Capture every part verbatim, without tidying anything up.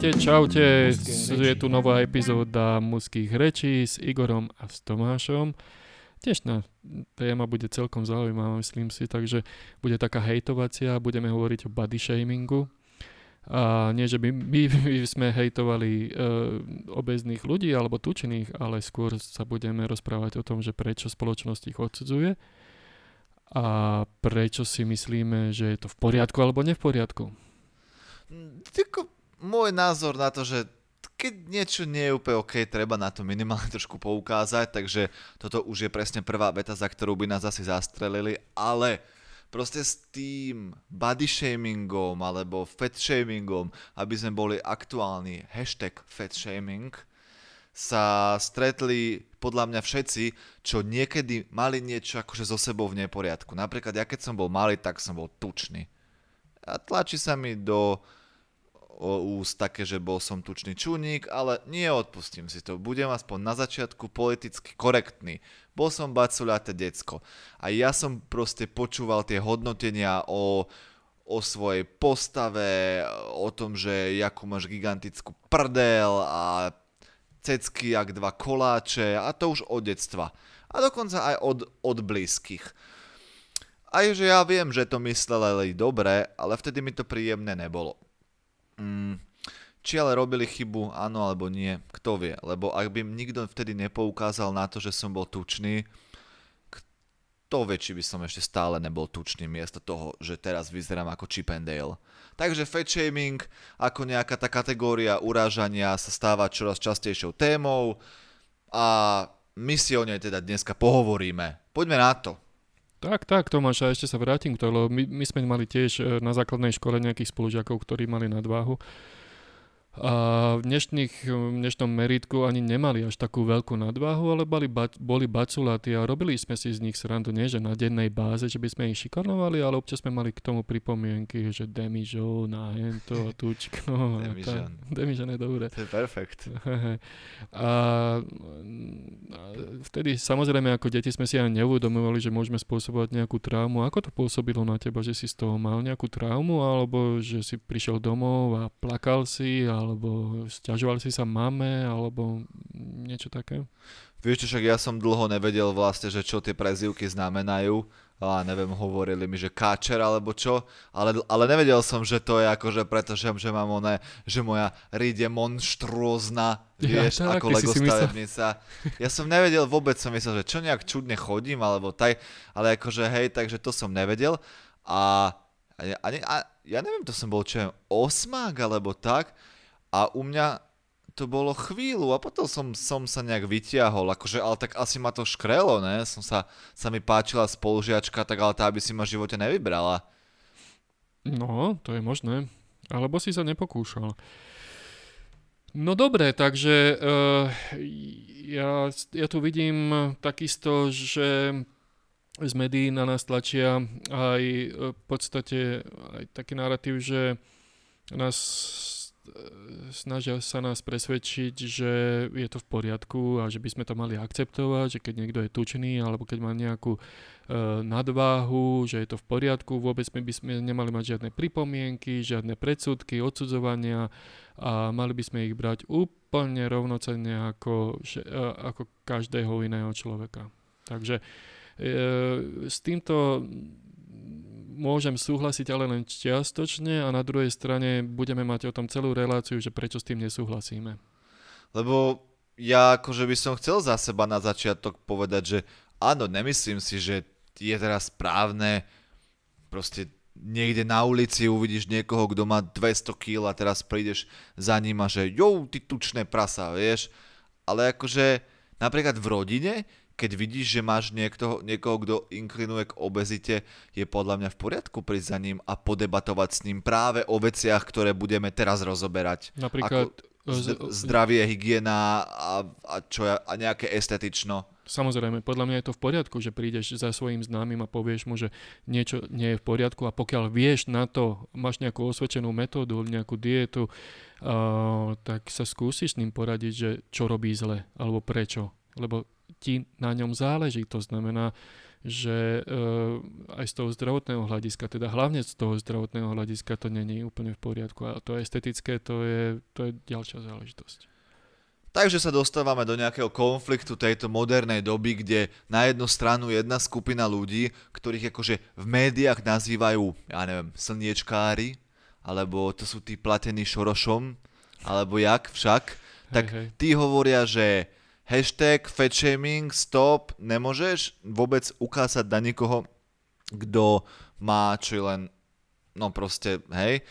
Ahojte, čaute, je tu nová epizóda mužských rečí s Igorom a s Tomášom. Dnešná téma bude celkom zaujímavá, myslím si, takže bude taká hejtovacia, budeme hovoriť o body shamingu. A nie, že by my, my sme hejtovali e, obezných ľudí alebo tučných, ale skôr sa budeme rozprávať o tom, že prečo spoločnosť ich odsudzuje a prečo si myslíme, že je to v poriadku alebo ne v poriadku. Tylko môj názor na to, že keď niečo nie je úplne OK, treba na to minimálne trošku poukázať, takže toto už je presne prvá veta, za ktorú by nás asi zastrelili, ale proste s tým body shamingom alebo fat shamingom, aby sme boli aktuálni, hashtag fat shaming, sa stretli podľa mňa všetci, čo niekedy mali niečo akože so sebou v neporiadku. Napríklad ja keď som bol malý, tak som bol tučný. A tlačí sa mi do úst také, že bol som tučný čuník, ale nie, odpustím si to. Budem aspoň na začiatku politicky korektný. Bol som bacuľate decko. A ja som proste počúval tie hodnotenia o, o svojej postave, o tom, že jakú máš gigantickú prdel a cecky jak dva koláče, a to už od detstva. A dokonca aj od, od blízkych. Aj že ja viem, že to mysleli dobre, ale vtedy mi to príjemné nebolo. Mm, či ale robili chybu, áno alebo nie, kto vie. Lebo ak by nikto vtedy nepoukázal na to, že som bol tučný, kto vie, či by som ešte stále nebol tučný miesto toho, že teraz vyzerám ako Chip and Dale. Takže fat shaming ako nejaká tá kategória urážania sa stáva čoraz častejšou témou a my si o nej teda dneska pohovoríme. Poďme na to. Tak, tak, Tomáš, a ešte sa vrátim k tomu, my, my sme mali tiež na základnej škole nejakých spolužiakov, ktorí mali nadváhu. A v, dnešných, v dnešnom meritku ani nemali až takú veľkú nadváhu, ale boli, boli baculáty a robili sme si z nich srandu, nie že na dennej báze, že by sme ich šikanovali, ale občas sme mali k tomu pripomienky, že demižón a hento, tučkno. Demižón. Demižón je dobré. To je perfekt. A vtedy samozrejme ako deti sme si aj neuvedomovali, že môžeme spôsobovať nejakú traumu. Ako to pôsobilo na teba, že si z toho mal nejakú traumu alebo že si prišiel domov a plakal si alebo sťažoval si sa mame alebo niečo také? Vieš čo, však ja som dlho nevedel vlastne, že čo tie prezývky znamenajú. A neviem, hovorili mi, že káčer alebo čo, ale, ale nevedel som, že to je akože pretože, že mám oné, že moja riť je monštruózna, vieš, ja, tak, ako Lego stavebnica. Ja som nevedel, vôbec som myslel, že čo nejak čudne chodím, alebo taj, ale akože hej, takže to som nevedel a, a, a, a ja neviem, to som bol čo, osmák alebo tak a u mňa to bolo chvíľu a potom som, som sa nejak vytiahol, akože, ale tak asi ma to škrelo, ne? Som sa, sa mi páčila spolužiačka, tak ale tá by si ma v živote nevybrala. No, to je možné. Alebo si sa nepokúšal. No dobre, takže uh, ja, ja tu vidím takisto, že z médií na nás tlačia aj v podstate aj taký narratív, že nás snažia sa nás presvedčiť, že je to v poriadku a že by sme to mali akceptovať, že keď niekto je tučný alebo keď má nejakú e, nadváhu, že je to v poriadku, vôbec my by sme nemali mať žiadne pripomienky, žiadne predsudky, odsudzovania a mali by sme ich brať úplne rovnocenne ako, že, e, ako každého iného človeka. Takže e, s týmto môžem súhlasiť, ale len čiastočne a na druhej strane budeme mať o tom celú reláciu, že prečo s tým nesúhlasíme. Lebo ja akože by som chcel za seba na začiatok povedať, že áno, nemyslím si, že je teraz správne proste niekde na ulici uvidíš niekoho, kto má dvesto kíl a teraz prídeš za ním a že jou, ty tučné prasa, vieš. Ale akože napríklad v rodine keď vidíš, že máš niekto, niekoho, kto inklinuje k obezite, je podľa mňa v poriadku prísť za ním a podebatovať s ním práve o veciach, ktoré budeme teraz rozoberať. Napríklad z- zdravie, hygiena a, a, čo, a nejaké estetično. Samozrejme, podľa mňa je to v poriadku, že prídeš za svojím známym a povieš mu, že niečo nie je v poriadku a pokiaľ vieš na to, máš nejakú osvedčenú metódu, nejakú dietu, uh, tak sa skúsiš s ním poradiť, že čo robí zle alebo prečo. Lebo ti na ňom záleží. To znamená, že e, aj z toho zdravotného hľadiska, teda hlavne z toho zdravotného hľadiska to není úplne v poriadku. A to estetické, to je, to je ďalšia záležitosť. Takže sa dostávame do nejakého konfliktu tejto modernej doby, kde na jednu stranu jedna skupina ľudí, ktorých akože v médiách nazývajú, ja neviem, slniečkári, alebo to sú tí platení Šorošom, alebo jak však, tak hej, hej. tí hovoria, že hashtag fat shaming, stop, nemôžeš vôbec ukázať na nikoho, kto má čo len, no proste, hej.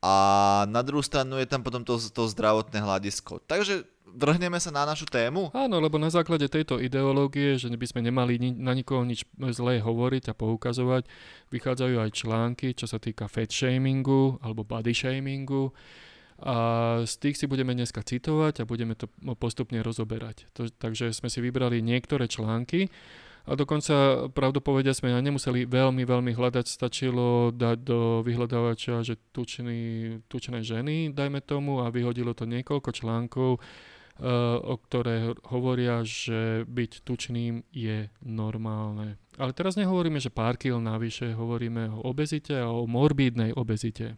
A na druhú stranu je tam potom to, to zdravotné hľadisko. Takže vrhneme sa na našu tému? Áno, lebo na základe tejto ideológie, že by sme nemali ni- na nikoho nič zlé hovoriť a poukazovať, vychádzajú aj články, čo sa týka fat shamingu alebo body shamingu. A z tých si budeme dneska citovať a budeme to postupne rozoberať. To, takže sme si vybrali niektoré články a dokonca, pravdu povedia, sme nemuseli veľmi, veľmi hľadať. Stačilo dať do vyhľadávača, že tučný, tučné ženy, dajme tomu, a vyhodilo to niekoľko článkov, o ktoré hovoria, že byť tučným je normálne. Ale teraz nehovoríme, že pár kil navyše, hovoríme o obezite a o morbídnej obezite.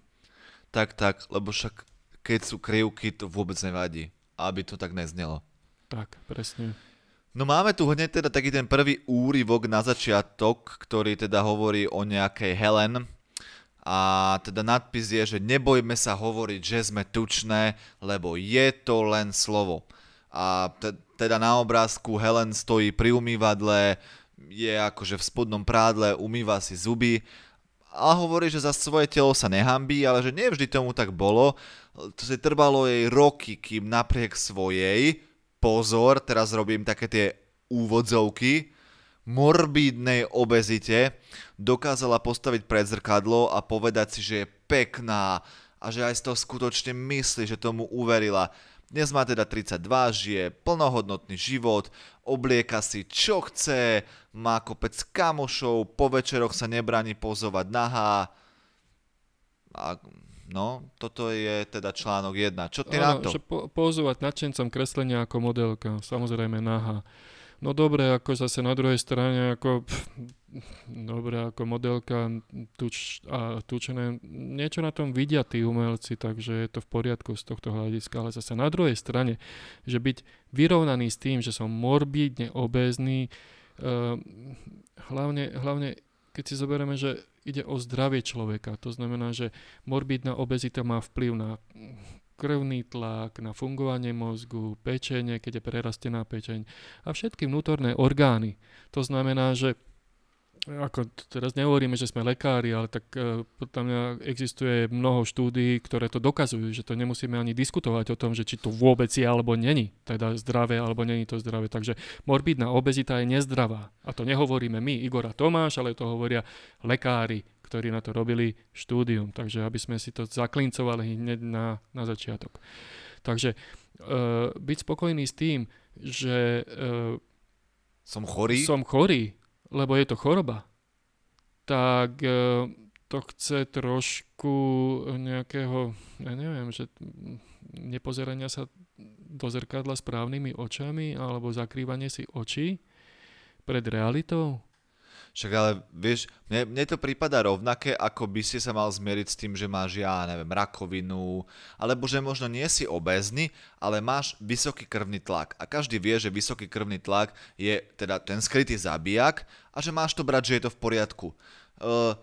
Tak, tak, lebo však keď sú krivky, to vôbec nevadí, aby to tak neznelo. Tak, presne. No máme tu hneď teda taký ten prvý úryvok na začiatok, ktorý teda hovorí o nejakej Helen. A teda nadpis je, že nebojme sa hovoriť, že sme tučné, lebo je to len slovo. A te, teda na obrázku Helen stojí pri umývadle, je akože v spodnom prádle, umýva si zuby a hovorí, že za svoje telo sa nehanbí, ale že nevždy tomu tak bolo. To si trvalo jej roky, kým napriek svojej, pozor, teraz robím také tie úvodzovky, morbídnej obezite dokázala postaviť pred zrkadlo a povedať si, že je pekná a že aj to skutočne myslí, že tomu uverila. Dnes má teda tridsaťdva, žije plnohodnotný život, oblieka si čo chce, má kopec kamošov, po večeroch sa nebráni pozovať nahá. A no, toto je teda článok jedna. Čo ty ano, na to? Po- pozovať nadšencom kreslenia ako modelka, samozrejme nahá. No dobre, ako zase na druhej strane, ako pff, dobre, ako modelka tuč, a tučené, niečo na tom vidia tí umelci, takže je to v poriadku z tohto hľadiska, ale zase na druhej strane, že byť vyrovnaný s tým, že som morbídne obézny, uh, hlavne, hlavne keď si zoberieme, že ide o zdravie človeka, to znamená, že morbídna obezita má vplyv na krvný tlak, na fungovanie mozgu, pečenie, keď je prerastená pečeň a všetky vnútorné orgány. To znamená, že ako teraz nehovoríme, že sme lekári, ale tak e, tam existuje mnoho štúdií, ktoré to dokazujú, že to nemusíme ani diskutovať o tom, že či to vôbec je alebo není, teda zdravé alebo není to zdravé. Takže morbidná obezita je nezdravá. A to nehovoríme my, Igor a Tomáš, ale to hovoria lekári, ktorí na to robili štúdium. Takže aby sme si to zaklincovali hneď na, na začiatok. Takže uh, byť spokojný s tým, že uh, som chorý? Som chorý, lebo je to choroba. Tak uh, to chce trošku nejakého, ja neviem, že nepozerania sa do zrkadla správnymi očami alebo zakrývanie si očí pred realitou. Však ale vieš, mne, mne to prípada rovnaké, ako by si sa mal zmieriť s tým, že máš, ja neviem, rakovinu, alebo že možno nie si obézny, ale máš vysoký krvný tlak. A každý vie, že vysoký krvný tlak je teda ten skrytý zabijak a že máš to brať, že je to v poriadku. Uh,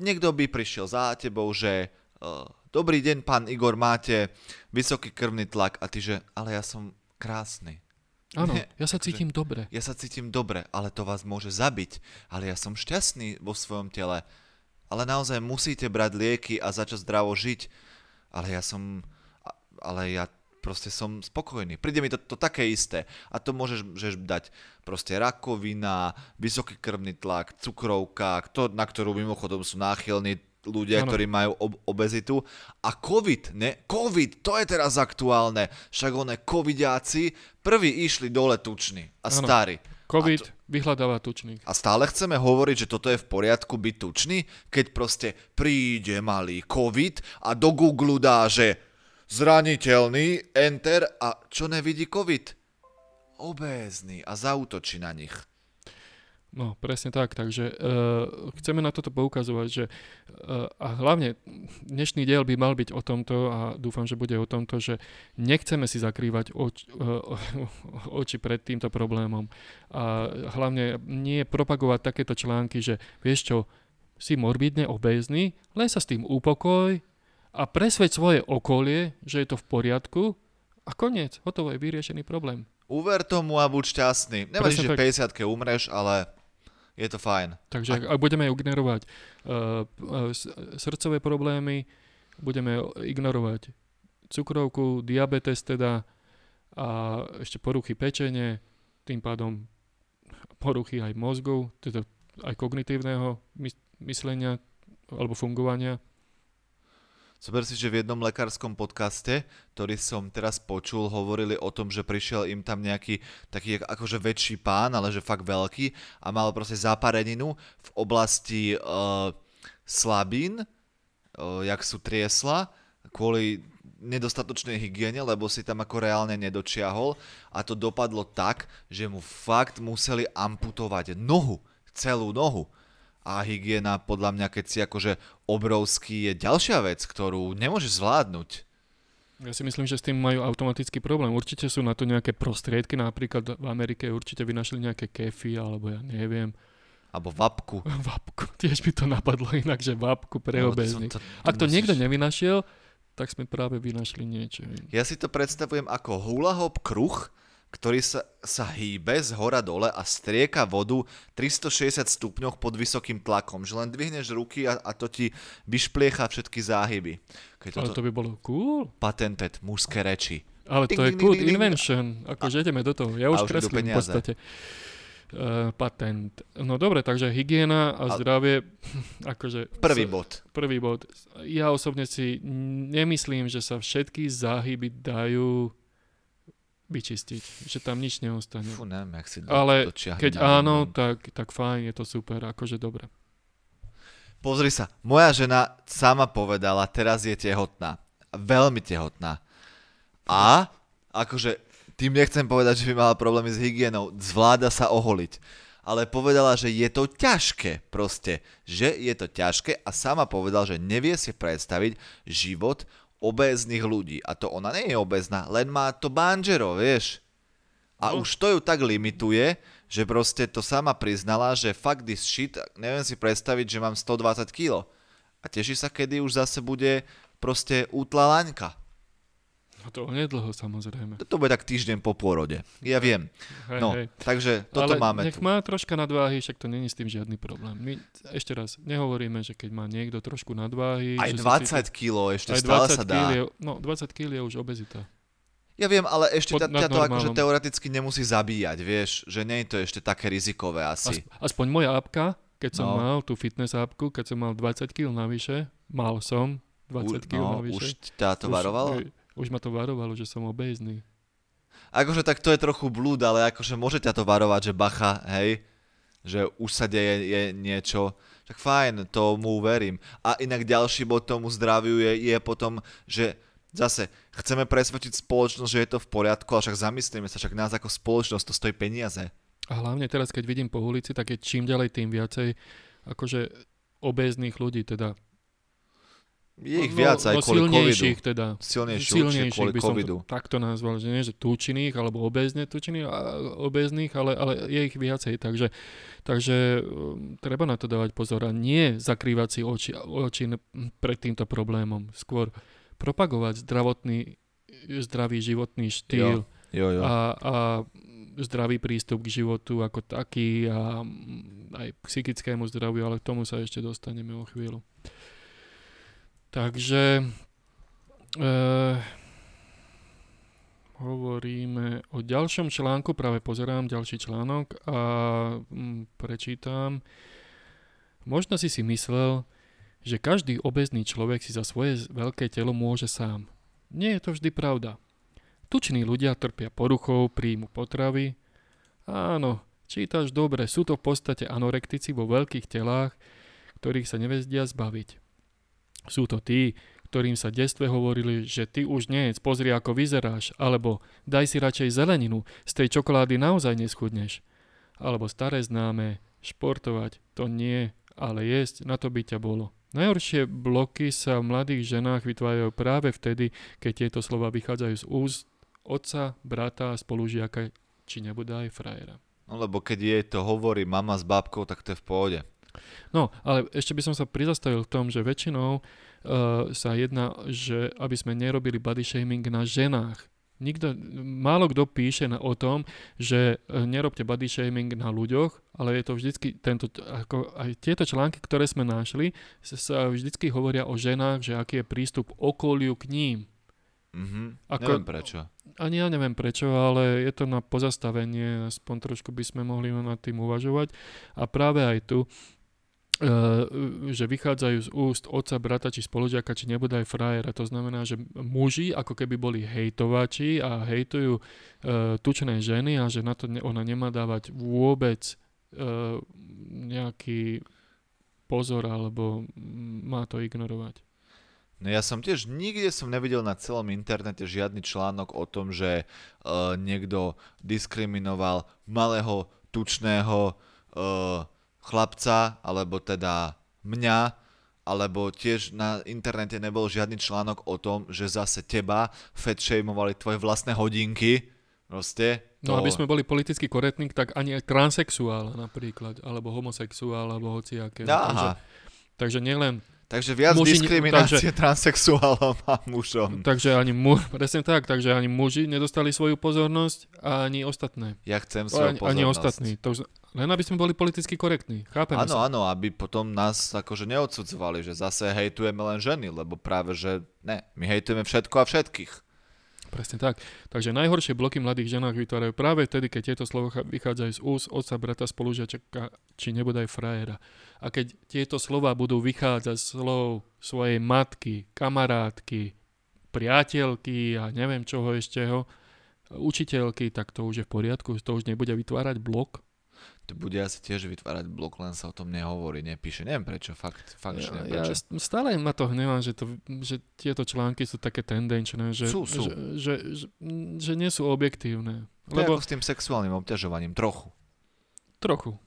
niekto by prišiel za tebou, že uh, dobrý deň, pán Igor, máte vysoký krvný tlak a ty, že ale ja som krásny. Áno, ja sa cítim dobre. Ja sa cítim dobre, ale to vás môže zabiť. Ale ja som šťastný vo svojom tele. Ale naozaj musíte brať lieky a začať zdravo žiť. Ale ja som... Ale ja proste som spokojný. Príde mi to, to také isté. A to môžeš, môžeš dať proste rakovina, vysoký krvný tlak, cukrovka, kto, na ktorú mimochodom sú náchylní ľudia, ano. Ktorí majú ob- obezitu. A COVID, ne? COVID, to je teraz aktuálne. Však oné covidiaci prví išli dole tuční a ano. Starí. COVID a to... vyhľadáva tučných. A stále chceme hovoriť, že toto je v poriadku byť tučný, keď proste príde malý COVID a do Google dá, že zraniteľný, enter a čo nevidí COVID? obézny a zaútočí na nich. No, presne tak. Takže e, chceme na toto poukazovať, že e, a hlavne dnešný diel by mal byť o tomto a dúfam, že bude o tomto, že nechceme si zakrývať oč, e, oči pred týmto problémom. A hlavne nie propagovať takéto články, že vieš čo, si morbidne obézny, len sa s tým upokoj a presvedč svoje okolie, že je to v poriadku a koniec, hotovo je vyriešený problém. Uver tomu a buď šťastný. Nevadí, že v päťdesiatke umreš, ale... je to fajn. Takže ak budeme ignorovať uh, srdcové problémy, budeme ignorovať cukrovku, diabetes teda a ešte poruchy pečene, tým pádom poruchy aj mozgu, teda aj kognitívneho myslenia alebo fungovania. Zober si, že v jednom lekárskom podcaste, ktorý som teraz počul, hovorili o tom, že prišiel im tam nejaký taký akože väčší pán, ale že fakt veľký a mal proste zápareninu v oblasti e, slabín, e, jak sú triesla, kvôli nedostatočnej hygiene, lebo si tam ako reálne nedočiahol a to dopadlo tak, že mu fakt museli amputovať nohu, celú nohu. A hygiena, podľa mňa, keď si akože obrovský, je ďalšia vec, ktorú nemôžeš zvládnuť. Ja si myslím, že s tým majú automatický problém. Určite sú na to nejaké prostriedky, napríklad v Amerike určite vynašli nejaké kefy, alebo ja neviem. Alebo vapku. Vapku, tiež by to napadlo inak, že vapku pre obéznych. No, ak to musíš... niekto nevynašiel, tak sme práve vynašli niečo. Ja si to predstavujem ako hula-hop kruh, ktorý sa, sa hýbe z hora dole a strieka vodu tristošesťdesiat stupňov pod vysokým tlakom. Že len dvihneš ruky a, a to ti vyšpliecha všetky záhyby. Keď ale toto... to by bolo cool. Patented, mužské reči. Ale ding, to je ding, good ding, invention. Akože ideme do toho. Ja už, už kreslím v podstate uh, patent. No dobre, takže hygiena a, a... zdravie. Akože prvý bod. Prvý bod. Ja osobne si nemyslím, že sa všetky záhyby dajú vyčistiť, že tam nič neostane. Fú, neviem, jak si do, ale dočiahne, keď áno, tak, tak fajn, je to super, akože dobre. Pozri sa, moja žena sama povedala, teraz je tehotná. Veľmi tehotná. A akože tým nechcem povedať, že by mala problémy s hygienou, zvláda sa oholiť. Ale povedala, že je to ťažké proste, že je to ťažké a sama povedala, že nevie si predstaviť život obéznych ľudí. A to ona nie je obézna, len má to banžero, vieš. A no. Už to ju tak limituje, že proste to sama priznala, že fuck this shit, neviem si predstaviť, že mám stodvadsať kilogramov. A teší sa, kedy už zase bude proste útla laňka. No to onedlho, samozrejme. To bude tak týždeň po pôrode. Ja viem. Hej, no, hej. Takže toto ale máme tu. Ale nech má troška nadváhy, však to není s tým žiadny problém. My ešte raz, nehovoríme, že keď má niekto trošku nadváhy... Aj dvadsať si... kilo ešte stále sa dá. Je, no, dvadsať kilogramov je už obezita. Ja viem, ale ešte ťa to akože teoreticky nemusí zabíjať, vieš, že nie je to ešte také rizikové asi. As, aspoň moja apka, keď som no. mal tú fitness apku, keď som mal dvadsať kilogramov navyše, mal som dvadsať kilogramov no, navyše. Už ťa to varovalo? Už ma to varovalo, že som obézny. Akože tak to je trochu blúd, ale akože môže ťa to varovať, že bacha, hej, že už sa deje je niečo. Tak fajn, tomu verím. A inak ďalší bod tomu zdraviu je, je potom, že zase chceme presvedčiť spoločnosť, že je to v poriadku, ale však zamyslíme sa, však nás ako spoločnosť to stojí peniaze. A hlavne teraz, keď vidím po ulici, tak je čím ďalej tým viacej akože obéznych ľudí, teda je ich viac aj no, no kvôli covidu. Teda. Silnejších, silnejších kvôli by som to takto nazval, že nie, že tučných, alebo obézne tučných, obéznych, ale, ale je ich viacej, takže, takže treba na to dávať pozor a nie zakrývať si oči, oči pred týmto problémom. Skôr propagovať zdravotný, zdravý životný štýl jo, jo, jo. A, a zdravý prístup k životu ako taký a aj psychickému zdraviu, ale k tomu sa ešte dostaneme o chvíľu. Takže eh, hovoríme o ďalšom článku, práve pozerám ďalší článok a mm, prečítam. Možno si si myslel, že každý obézny človek si za svoje veľké telo môže sám. Nie je to vždy pravda. Tuční ľudia trpia poruchou príjmu potravy. Áno, čítaš dobre, sú to v podstate anorektici vo veľkých telách, ktorých sa nevedia zbaviť. Sú to tí, ktorým sa detstve hovorili, že ty už nejedz, pozri ako vyzeráš, alebo daj si radšej zeleninu, z tej čokolády naozaj neschudneš. Alebo staré známe, športovať to nie, ale jesť, na to by ťa bolo. Najhoršie bloky sa v mladých ženách vytvárajú práve vtedy, keď tieto slova vychádzajú z úst otca, brata, spolužiaka, či nebudá aj frajera. No lebo keď jej to hovorí mama s bábkou, tak to je v pohode. No, ale ešte by som sa prizastavil v tom, že väčšinou uh, sa jedná, že aby sme nerobili body shaming na ženách. Nikto, málo kto píše na, o tom, že uh, nerobte body shaming na ľuďoch, ale je to vždycky tento, ako aj tieto články, ktoré sme našli, sa vždycky hovoria o ženách, že aký je prístup okoliu k ním. Mm-hmm. Ako, neviem prečo. Ani ja neviem prečo, ale je to na pozastavenie, aspoň trošku by sme mohli nad tým uvažovať. A práve aj tu, e, že vychádzajú z úst otca, brata či spolužiaka, či nebodaj frajera. To znamená, že muži ako keby boli hejtovači a hejtujú e, tučné ženy a že na to ona nemá dávať vôbec e, nejaký pozor alebo má to ignorovať. No ja som tiež, nikde som nevidel na celom internete žiadny článok o tom, že uh, niekto diskriminoval malého, tučného uh, chlapca, alebo teda mňa, alebo tiež na internete nebol žiadny článok o tom, že zase teba fatshamovali tvoje vlastné hodinky. Proste. To... No aby sme boli politicky korektní, tak ani transexuál napríklad, alebo homosexuál, alebo hociaké. Takže, takže nielen... Takže viac muži, diskriminácie takže, transexuálom a mužom. Takže ani mu, presne tak, takže ani muži nedostali svoju pozornosť a ani ostatné. Ja chcem svoju ani, pozornosť. Ani ostatní. To, len aby sme boli politicky korektní. Chápeme áno, sa. Áno, aby potom nás akože neodsudzovali, že zase hejtujeme len ženy, lebo práve že ne, my hejtujeme všetko a všetkých. Presne tak. Takže najhoršie bloky mladých ženách vytvárajú práve vtedy, keď tieto slova vychádzajú z úst otca, brata, spolužiačka, či nebodaj frajera. A keď tieto slova budú vychádzať z slov svojej matky, kamarátky, priateľky a neviem čoho ešteho, učiteľky, tak to už je v poriadku, to už nebude vytvárať blok. To bude asi tiež vytvárať blok, len sa o tom nehovorí, nepíše. Neviem prečo, fakt, fakt ja, neviem prečo. Ja stále ma to hnevá, že, to, že tieto články sú také tendenčné, že, sú, sú. Že, že, že, že nie sú objektívne. To lebo s tým sexuálnym obťažovaním, trochu. Trochu.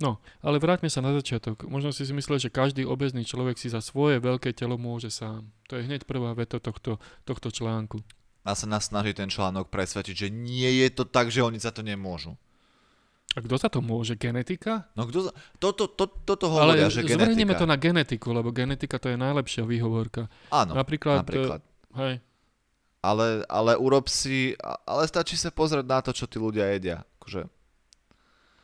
No, ale vráťme sa na začiatok. Možno si si myslel, že každý obezný človek si za svoje veľké telo môže sám. To je hneď prvá veta tohto, tohto článku. A sa nás snaží ten článok presvedčiť, že nie je to tak, že oni za to nemôžu. A kto za to môže? Genetika? No kto za... Toto, to, to, toto hovoria, ale že genetika. Ale zvrhneme to na genetiku, lebo genetika to je najlepšia výhovorka. Áno, napríklad. napríklad. Hej. Ale, ale urob si... Ale stačí sa pozrieť na to, čo tí ľudia jedia. Akože...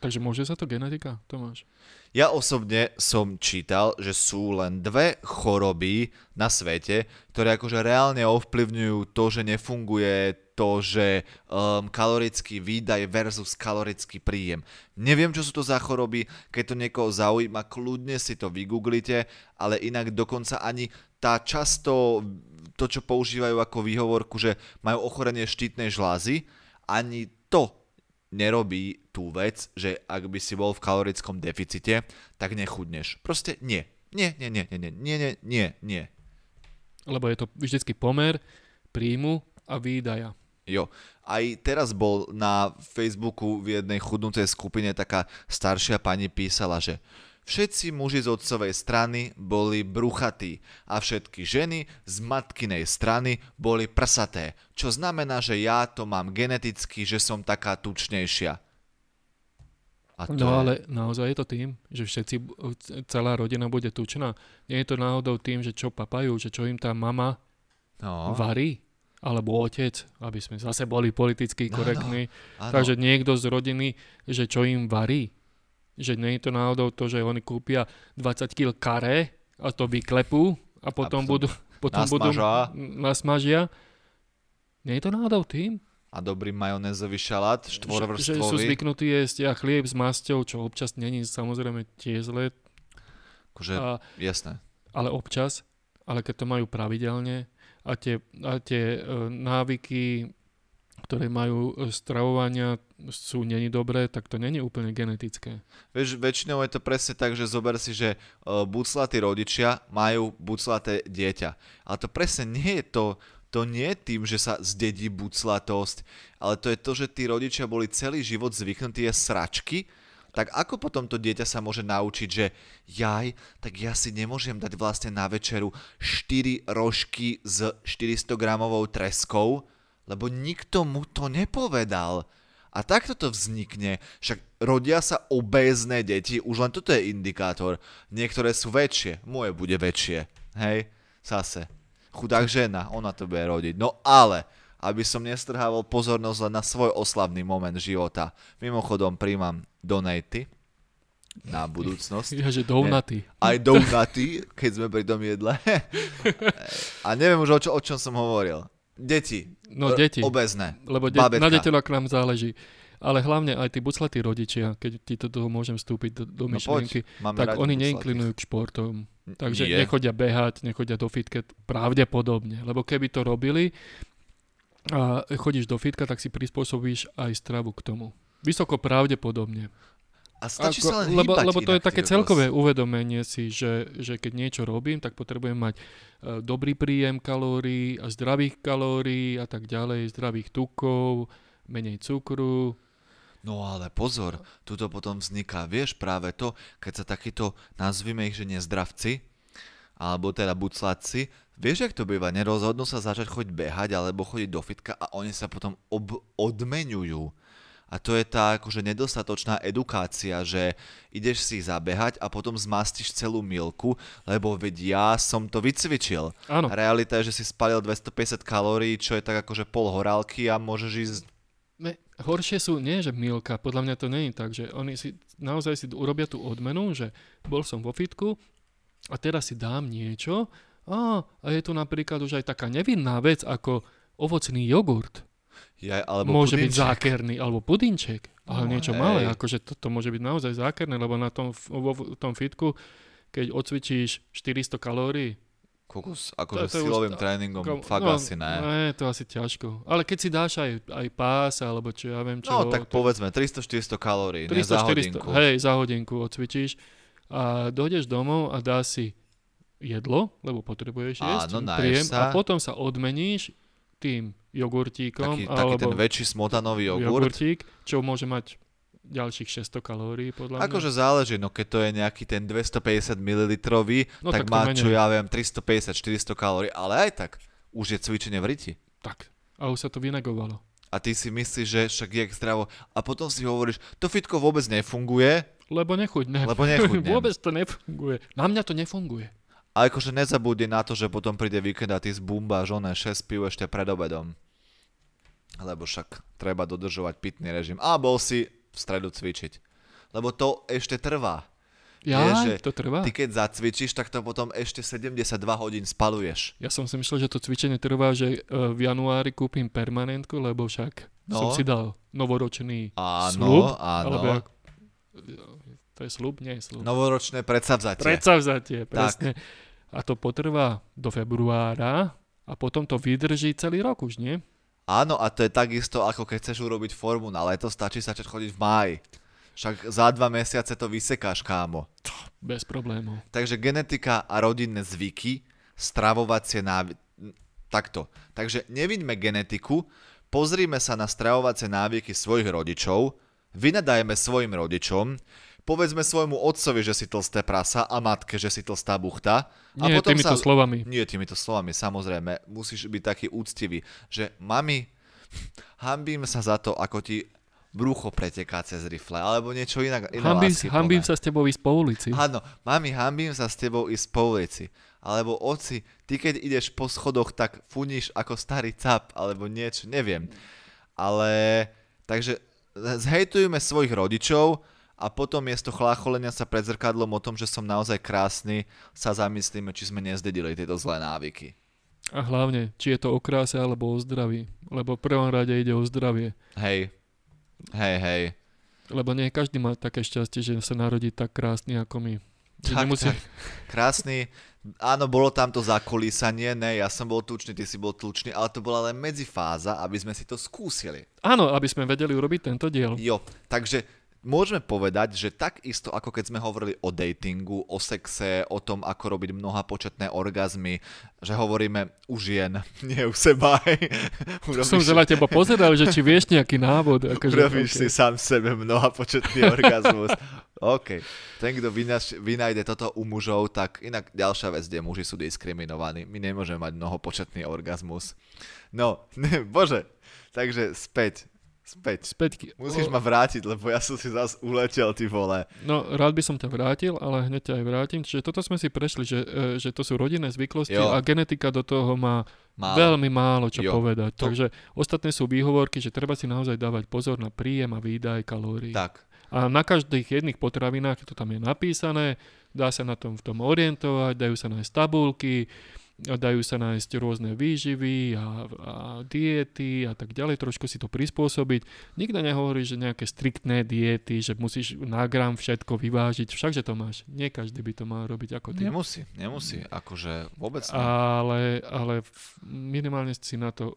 Takže môže za to genetika, Tomáš? Ja osobne som čítal, že sú len dve choroby na svete, ktoré akože reálne ovplyvňujú to, že nefunguje to, že um, kalorický výdaj versus kalorický príjem. Neviem, čo sú to za choroby, keď to niekoho zaujíma, kľudne si to vygooglite, ale inak dokonca ani tá často, to čo používajú ako výhovorku, že majú ochorenie štítnej žlázy, ani to nerobí tú vec, že ak by si bol v kalorickom deficite, tak nechudneš. Proste nie. Nie, nie, nie, nie, nie, nie, nie, nie. Lebo je to vždycky pomer príjmu a výdaja. Jo, aj teraz bol na Facebooku v jednej chudnúcej skupine taká staršia pani písala, že všetci muži z otcovej strany boli bruchatí a všetky ženy z matkinej strany boli prsaté, čo znamená, že ja to mám geneticky, že som taká tučnejšia. A to no je... ale naozaj je to tým, že všetci, celá rodina bude tučná. Nie je to náhodou tým, že čo papajú, že čo im tá mama no. varí. Alebo otec, aby sme zase boli politicky korektní. No, no, takže niekto z rodiny, že čo im varí. Že nie je to náhodou to, že oni kúpia dvadsať kíl karé a to vyklepú a potom, a potom budú, potom nasmažia. budú nasmažia. Nie je to náhodou tým? A dobrý majonézový šalát, štvorvrstvový. Že, že sú zvyknutí jesť a chlieb s masťou, čo občas není samozrejme tie zlé. Akože, a, jasné. Ale občas, ale keď to majú pravidelne, a tie, a tie návyky ktoré majú stravovania, sú neni dobré, tak to není úplne genetické. Vieš, väčšinou je to presne tak, že zober si, že buclatí rodičia majú buclaté dieťa. A to presne nie je to, to nie je tým, že sa zdedí buclatosť, ale to je to, že tí rodičia boli celý život zvyknutí jesť sračky, tak ako potom to dieťa sa môže naučiť, že jaj, tak ja si nemôžem dať vlastne na večeru štyri rožky s štyristo gramovou treskou, lebo nikto mu to nepovedal. A takto to vznikne. Však rodia sa obézne deti, už len toto je indikátor. Niektoré sú väčšie, moje bude väčšie. Hej, zase. Chudák žena, ona to bude rodiť. No ale, aby som nestrhával pozornosť len na svoj oslavný moment života. Mimochodom, príjmam donaty na budúcnosť. Jaže donaty. Aj donaty, keď sme pri tom jedle. A neviem už o, čo, o čom som hovoril. Deti. No deti. Obezné. Lebo de- na deteľa k nám záleží. Ale hlavne aj tí buclatí rodičia, keď ti do toho môžem vstúpiť do, do myšlienky, no tak oni buclatých. neinklinujú k športom. Takže Nie. nechodia behať, nechodia do fitka pravdepodobne. Lebo keby to robili a chodíš do fitka, tak si prispôsobíš aj stravu k tomu. Vysoko pravdepodobne. A stačí Ako, sa len lebo, lebo to je také celkové uvedomenie si, že, že keď niečo robím, tak potrebujem mať dobrý príjem kalórií a zdravých kalórií a tak ďalej, zdravých tukov, menej cukru. No ale pozor, tuto potom vzniká, vieš, práve to, keď sa takýto, nazvime ich, že nezdravci, alebo teda buclaci, vieš, jak to býva, nerozhodnú sa začať chodiť behať alebo chodiť do fitka a oni sa potom ob- odmeňujú. A to je tá akože nedostatočná edukácia, že ideš si zabehať a potom zmastiš celú milku, lebo veď ja som to vycvičil. Áno. Realita je, že si spalil dvestopäťdesiat kalórií, čo je tak akože pol horálky a môžeš ísť... Ne, horšie sú, nie že milka, podľa mňa to nie je tak, že oni si naozaj si urobia tú odmenu, že bol som vo fitku a teraz si dám niečo a, a je tu napríklad už aj taká nevinná vec ako ovocný jogurt. Ja, môže pudinček. byť zákerný, alebo pudinček, ale no, niečo hej. malé, akože toto to môže byť naozaj zákerné, lebo na tom, vo, tom fitku, keď odcvičíš štyristo kalórií. Kokus, akože to, to silovým už, tréningom, no, fakt no, asi ne. Ne, to asi ťažko, ale keď si dáš aj, aj pás, alebo čo ja viem čo. No tak to... povedzme, tristo štyristo kalórií, tristo, ne za hodinku. Hej, za hodinku odcvičíš a dojdeš domov a dá si jedlo, lebo potrebuješ jesť, Áno, príjem, sa. a potom sa odmeníš tým jogurtíkom. Taký, taký ten väčší smotanový jogurt. Jogurtík, čo môže mať ďalších šesťsto kalórií podľa mňa. Akože záleží, no keď to je nejaký ten dvestopäťdesiat mililitrov, no, tak, tak má čo ja viem tristopäťdesiat až štyristo kalórií, ale aj tak už je cvičenie v riti. Tak, a už sa to vynegovalo. A ty si myslíš, že však je zdravo a potom si hovoríš, to fitko vôbec nefunguje. Lebo nechudnem. Lebo nechudnem. Vôbec to nefunguje. Na mňa to nefunguje. A akože nezabudni na to, že potom príde víkend a ty zbumbáš oné šesť pív ešte pred obedom. Lebo však treba dodržovať pitný režim. A bol si v stredu cvičiť. Lebo to ešte trvá. Ja, je, to trvá. Ty keď zacvičíš, tak to potom ešte sedemdesiatdva hodín spaluješ. Ja som si myslel, že to cvičenie trvá, že v januári kúpim permanentku, lebo však no. som si dal novoročný áno, slub. Áno, áno. To je slub, nie je slub. Novoročné predsavzatie. Predsavzatie, presne. Tak. A to potrvá do februára a potom to vydrží celý rok už, nie? Áno, a to je takisto, ako keď chceš urobiť formu na leto, stačí sa začať chodiť v máji. Však za dva mesiace to vysekáš, kámo. Bez problémov. Takže genetika a rodinné zvyky, stravovacie návyky, takto. Takže neviďme genetiku, pozrime sa na stravovacie návyky svojich rodičov, vynadajme svojim rodičom, povedzme svojmu otcovi, že si tlsté prasa a matke, že si tlstá buchta. A nie potom týmito sa... slovami. Nie týmito slovami, samozrejme. Musíš byť taký úctivý, že mami, hanbím sa za to, ako ti brucho preteká cez rifle, alebo niečo inak. Hanbím, hanbím sa s tebou ísť po ulici. Áno, mami, hanbím sa s tebou ísť po ulici. Alebo oci, ty keď ideš po schodoch, tak funíš ako starý cap, alebo niečo, neviem. Ale, takže zhejtujme svojich rodičov, a potom miesto chlácholenia sa pred zrkadlom o tom, že som naozaj krásny, sa zamyslíme, či sme nezdedili tieto zlé návyky. A hlavne, či je to o kráse alebo o zdraví. Lebo v prvom rade ide o zdravie. Hej. Hej, hej. Lebo nie každý má také šťastie, že sa narodí tak krásny ako my. Tak, nemusí... tak. Krásny. Áno, bolo tam to zakolísanie, ne, ja som bol tučný, ty si bol tučný, ale to bola len medzifáza, aby sme si to skúsili. Áno, aby sme vedeli urobiť tento diel. Jo, takže môžeme povedať, že takisto ako keď sme hovorili o datingu, o sexe, o tom, ako robiť mnoha početné orgazmy, že hovoríme u žien, nie u seba. Som sa na teba pozeral, že či vieš nejaký návod. Akože, urobíš okay. si sám sebe mnoha početný orgazmus. OK. Ten, kto vynájde toto u mužov, tak inak ďalšia vec, kde muži sú diskriminovaní. My nemôžeme mať mnohopočetný orgazmus. No, ne, bože. Takže späť. Späť. Späťky. Musíš o... ma vrátiť, lebo ja som si zase uletel, ty vole. No, rád by som ťa vrátil, ale hneď ťa aj vrátim. Čiže toto sme si prešli, že, že to sú rodinné zvyklosti jo. A genetika do toho má málo. veľmi málo čo jo. povedať. To... Takže ostatné sú výhovorky, že treba si naozaj dávať pozor na príjem a výdaj kalórií. Tak. A na každých jedných potravinách, to tam je napísané, dá sa na tom v tom orientovať, dajú sa nájsť tabulky, dajú sa nájsť rôzne výživy a, a diety a tak ďalej, trošku si to prispôsobiť. Nikto nehovorí, že nejaké striktné diety, že musíš na gram všetko vyvážiť, všakže to máš. Nie každý by to mal robiť ako ty. Nemusí, nemusí, akože vôbec nie. Ale, ale minimálne si na to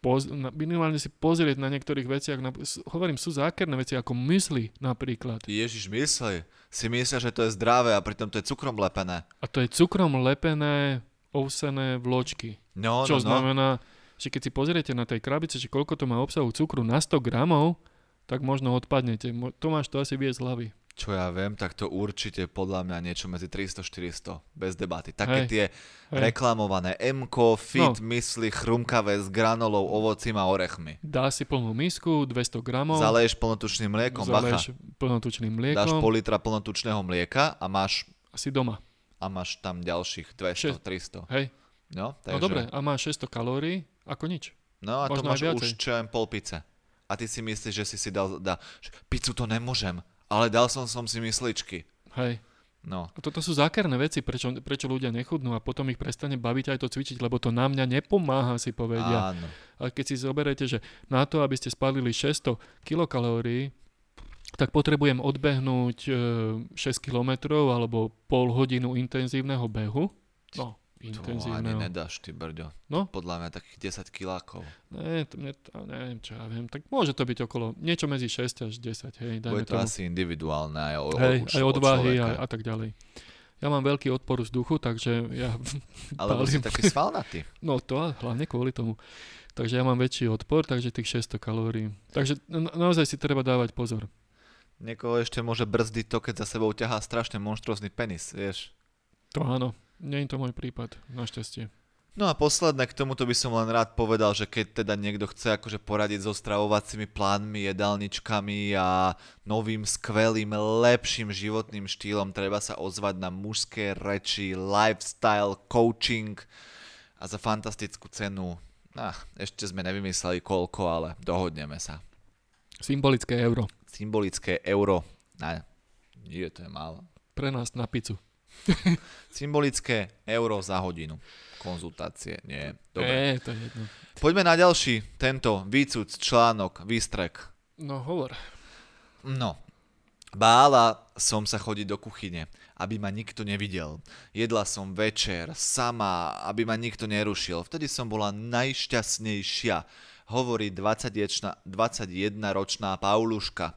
poz, minimálne si pozrieť na niektorých veciach, na, hovorím, sú zákerné veci ako mysli napríklad. Ježiš, mysli. Si myslia, že to je zdravé a pritom to je cukrom lepené. A to je cukrom lepené ovsené vločky. No, čo no, znamená, no. že keď si pozriete na tej krabice, že koľko to má obsahu cukru na sto gramov, tak možno odpadnete. Tomáš to asi vie z hlavy. Čo ja viem, tak to určite podľa mňa niečo medzi tristo až štyristo, bez debaty. Také hej, tie hej. reklamované em-ko, fit, no. mysli, chrumkavé s granolou, ovocím a orechmi. Dáš si plnú misku, dvesto gramov. Zaleješ plnotučným mliekom, zaleješ bacha. plnotučným mliekom. Dáš pol litra plnotučného mlieka a máš... Asi doma. A máš tam ďalších dvesto, tristo. Hej. No, takže... no dobre, a máš šesťsto kalórií, ako nič. No a možno to máš už čo len pol pice. A ty si myslíš, že si si dal... dá... Pizzu to nemôžem. Ale dal som, som si mysličky. Hej. No. A toto sú zákerné veci, prečo, prečo ľudia nechudnú a potom ich prestane baviť aj to cvičiť, lebo to na mňa nepomáha, si povedia. Áno. A keď si zoberete, že na to, aby ste spálili šesťsto kilokalórií, tak potrebujem odbehnúť šesť kilometrov alebo pol hodinu intenzívneho behu. No. Intenzívne. To ani nedáš, ty brďo. No? Podľa mňa takých desať kilákov. Ne, to mne, to neviem, čo ja viem. Tak môže to byť okolo, niečo medzi šesť až desať. Hej, dajme bude to tomu. Asi individuálne aj, o, hej, o, aj odvahy od a, a tak ďalej. Ja mám veľký odpor vzduchu, takže ja... Ale si taký svalnatý. No to hlavne kvôli tomu. Takže ja mám väčší odpor, takže tých šesťsto kalórií. Takže na, naozaj si treba dávať pozor. Niekoho ešte môže brzdiť to, keď za sebou ťahá strašne monštrózny penis, vieš? To áno. Nie je to môj prípad, našťastie. No a posledné, k tomuto by som len rád povedal, že keď teda niekto chce akože poradiť so stravovacími plánmi, jedálničkami a novým, skvelým, lepším životným štýlom, treba sa ozvať na mužské reči, lifestyle, coaching a za fantastickú cenu. Ah, ešte sme nevymysleli koľko, ale dohodneme sa. Symbolické euro. Symbolické euro. Ne, nie, to je málo. Pre nás na pizzu. Symbolické euro za hodinu konzultácie, nie, dobre. E, to je jedno. Poďme na ďalší tento výcuc, článok, výstrek. No hovor. No, bála som sa chodiť do kuchyne, aby ma nikto nevidel. Jedla som večer sama, aby ma nikto nerušil. Vtedy som bola najšťastnejšia, hovorí dvadsaťjedenročná Pauluška.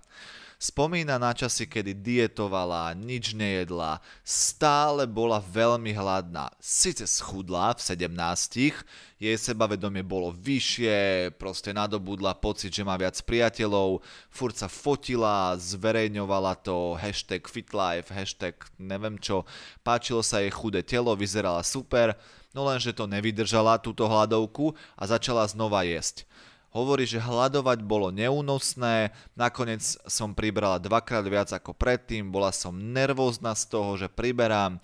Spomína na časy, kedy dietovala, nič nejedla, stále bola veľmi hladná. Sice schudla v sedemnástich, jej sebavedomie bolo vyššie, proste nadobudla pocit, že má viac priateľov, furt sa fotila, zverejňovala to, hashtag fitlife, hashtag neviem čo, páčilo sa jej chudé telo, vyzerala super, no lenže to nevydržala túto hladovku a začala znova jesť. Hovorí, že hladovať bolo neúnosné, nakoniec som pribrala dvakrát viac ako predtým, bola som nervózna z toho, že priberám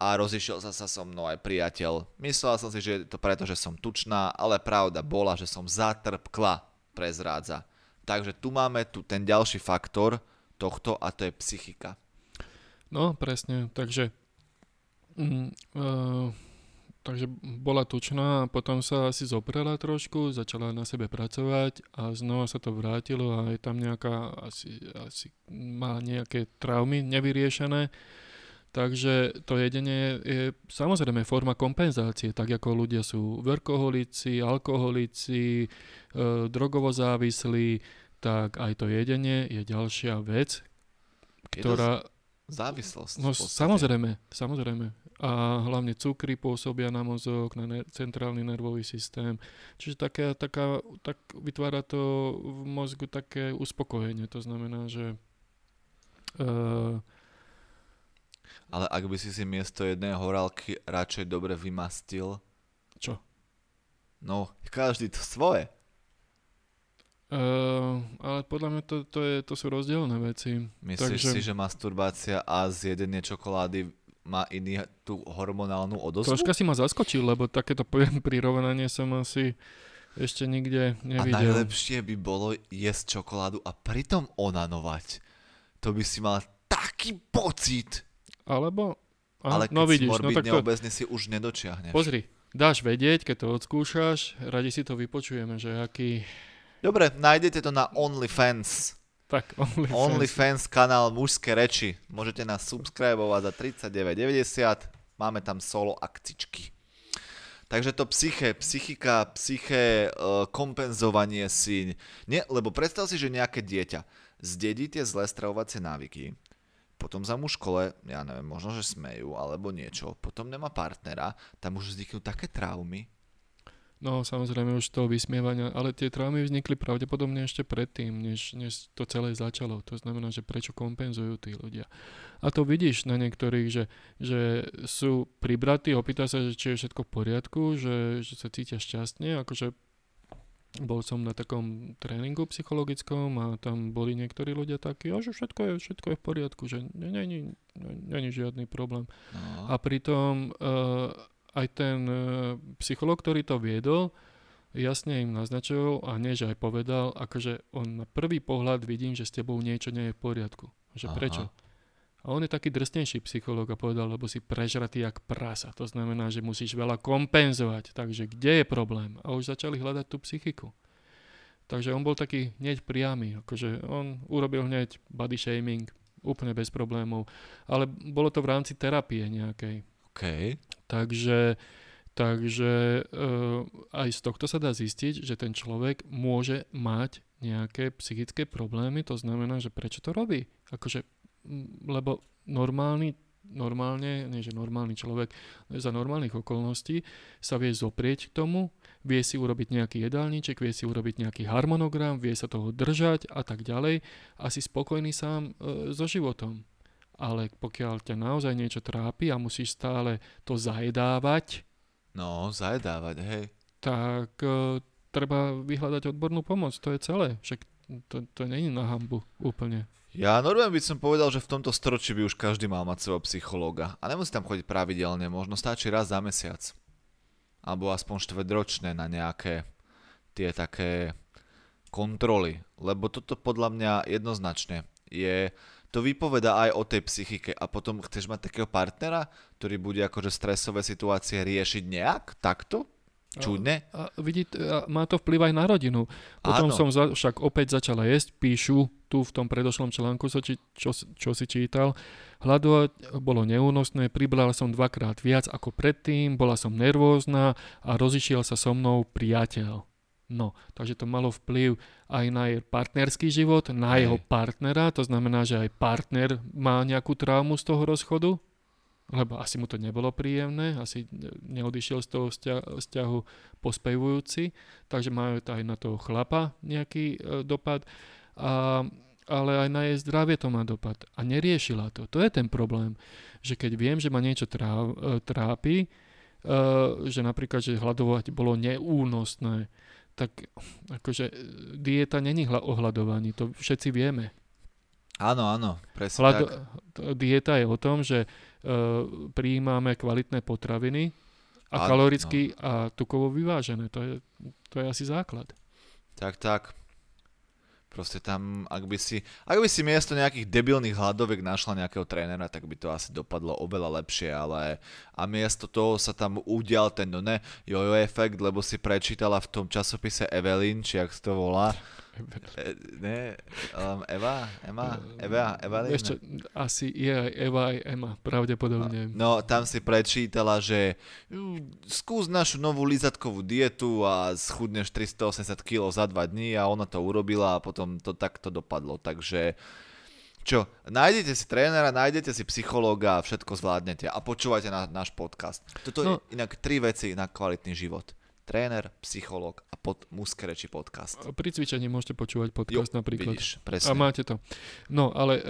a rozišiel sa sa so mnou aj priateľ. Myslela som si, že je to preto, že som tučná, ale pravda bola, že som zatrpkla, prezrádza. Takže tu máme tu ten ďalší faktor tohto a to je psychika. No presne, takže... Mm, uh... Takže bola tučná a potom sa asi zoprela trošku, začala na sebe pracovať a znova sa to vrátilo a je tam nejaká, asi, asi má nejaké traumy nevyriešené. Takže to jedenie je samozrejme forma kompenzácie, tak ako ľudia sú workoholici, alkoholici, e, drogovo závislí, tak aj to jedenie je ďalšia vec, ktorá... Závislosť. No samozrejme, samozrejme. A hlavne cukry pôsobia na mozog, na ner- centrálny nervový systém. Čiže taká, taká, tak vytvára to v mozgu také uspokojenie. To znamená, že... Uh... Ale ak by si si miesto jednej horálky radšej dobre vymastil... Čo? No, každý to svoje. Uh, ale podľa mňa to, to, je, to sú rozdielne veci. Myslíš Takže... si, že masturbácia a zjedenie čokolády má iný tú hormonálnu odozvu? Troška si ma zaskočil, lebo takéto prirovnanie som asi ešte nikde nevidel. A najlepšie by bolo jesť čokoládu a pritom onanovať. To by si mal taký pocit. Alebo... Aha, ale keď no vidíš, si morbidne no obezný to... si už nedočiahneš. Pozri, dáš vedieť, keď to odskúšaš, radi si to vypočujeme, že aký... Dobre, nájdete to na OnlyFans. Tak, OnlyFans. OnlyFans kanál Mužské reči. Môžete nás subscribovať za tridsaťdeväť deväťdesiat. Máme tam solo akcičky. Takže to psyché, psychika, psyché, kompenzovanie si. Nie, lebo predstav si, že nejaké dieťa zdedí tie zlé stravovacie návyky. Potom za mu škole, ja neviem, možno, že smejú alebo niečo. Potom nemá partnera. Tam už vzniknú také traumy. No, samozrejme už toho vysmievania, ale tie traumy vznikli pravdepodobne ešte predtým, než, než to celé začalo. To znamená, že prečo kompenzujú tí ľudia. A to vidíš na niektorých, že, že sú pribratí, opýta sa, že či je všetko v poriadku, že, že sa cítia šťastne. Akože bol som na takom tréningu psychologickom a tam boli niektorí ľudia takí, že všetko je, všetko je v poriadku, že není žiadny problém. No. A pritom... Uh, Aj ten e, psychológ, ktorý to viedol, jasne im naznačoval a nie, že aj povedal, akože on na prvý pohľad vidím, že s tebou niečo nie je v poriadku. Že Aha. prečo? A on je taký drsnejší psychológ a povedal, lebo si prežratý jak prasa. To znamená, že musíš veľa kompenzovať. Takže kde je problém? A už začali hľadať tú psychiku. Takže on bol taký hneď priamy. Akože on urobil hneď body shaming, úplne bez problémov. Ale bolo to v rámci terapie nejakej. Okay. Takže, takže uh, aj z tohto sa dá zistiť, že ten človek môže mať nejaké psychické problémy, to znamená, že prečo to robí? Akože, lebo normálny, normálne, nie že normálny človek, za normálnych okolností sa vie zoprieť k tomu, vie si urobiť nejaký jedálniček, vie si urobiť nejaký harmonogram, vie sa toho držať a tak ďalej a si spokojný sám uh, so životom. Ale pokiaľ ťa naozaj niečo trápi a musíš stále to zajedávať... No, zajedávať, hej. Tak e, treba vyhľadať odbornú pomoc, to je celé. Však to, to nie je na hanbu úplne. Ja normálne by som povedal, že v tomto storočí by už každý mal mať svojho psychológa. A nemusí tam chodiť pravidelne, možno stačí raz za mesiac. Alebo aspoň štvrťročne na nejaké tie také kontroly. Lebo toto podľa mňa jednoznačne je... To vypoveda aj o tej psychike a potom chceš mať takého partnera, ktorý bude akože stresové situácie riešiť nejak takto? Čudne? A, a vidíte, a má to vplyv aj na rodinu. Potom Áno. som za, však opäť začala jesť, píšu tu v tom predošlom článku, čo, čo, čo si čítal. Hľadovať bolo neúnosné, pribrala som dvakrát viac ako predtým, bola som nervózna a rozišiel sa so mnou priateľ. No, takže to malo vplyv aj na jej partnerský život, na Hej. jeho partnera, to znamená, že aj partner má nejakú traumu z toho rozchodu, lebo asi mu to nebolo príjemné, asi neodišiel z toho vzťahu pospevujúci, takže majú aj na toho chlapa nejaký e, dopad, a, ale aj na jej zdravie to má dopad a neriešila to. To je ten problém, že keď viem, že ma niečo trá, e, trápi, e, že napríklad, že hľadovať bolo neúnosné, tak akože dieta není hla- o hľadovaní, to všetci vieme. Áno, áno, presne Hlado- tak. Dieta je o tom, že e, prijímame kvalitné potraviny a áno, kaloricky no. a tukovo vyvážené, to je, to je asi základ. Tak, tak. Proste tam, ak by si, ak by si miesto nejakých debilných hladovek našla nejakého trénera, tak by to asi dopadlo oveľa lepšie, ale a miesto toho sa tam udial ten, no ne, jojo efekt, lebo si prečítala v tom časopise Evelyn, či jak to volá. E, ne, um, Eva, Ema, Eva, Evelyn. Ešte, asi je aj Eva, aj Ema, pravdepodobne. No, tam si prečítala, že skús našu novú lízatkovú dietu a schudneš tristoosemdesiat kilogramov za dva dni a ona to urobila a potom to takto dopadlo, takže čo, nájdete si trénera, nájdete si psychológa, všetko zvládnete a počúvajte na, náš podcast. Toto no. je inak tri veci na kvalitný život. Tréner, psychológ a pod muské reči podcast. Pri cvičení môžete počúvať podcast jo, napríklad. Vidíš, presne. A máte to. No, ale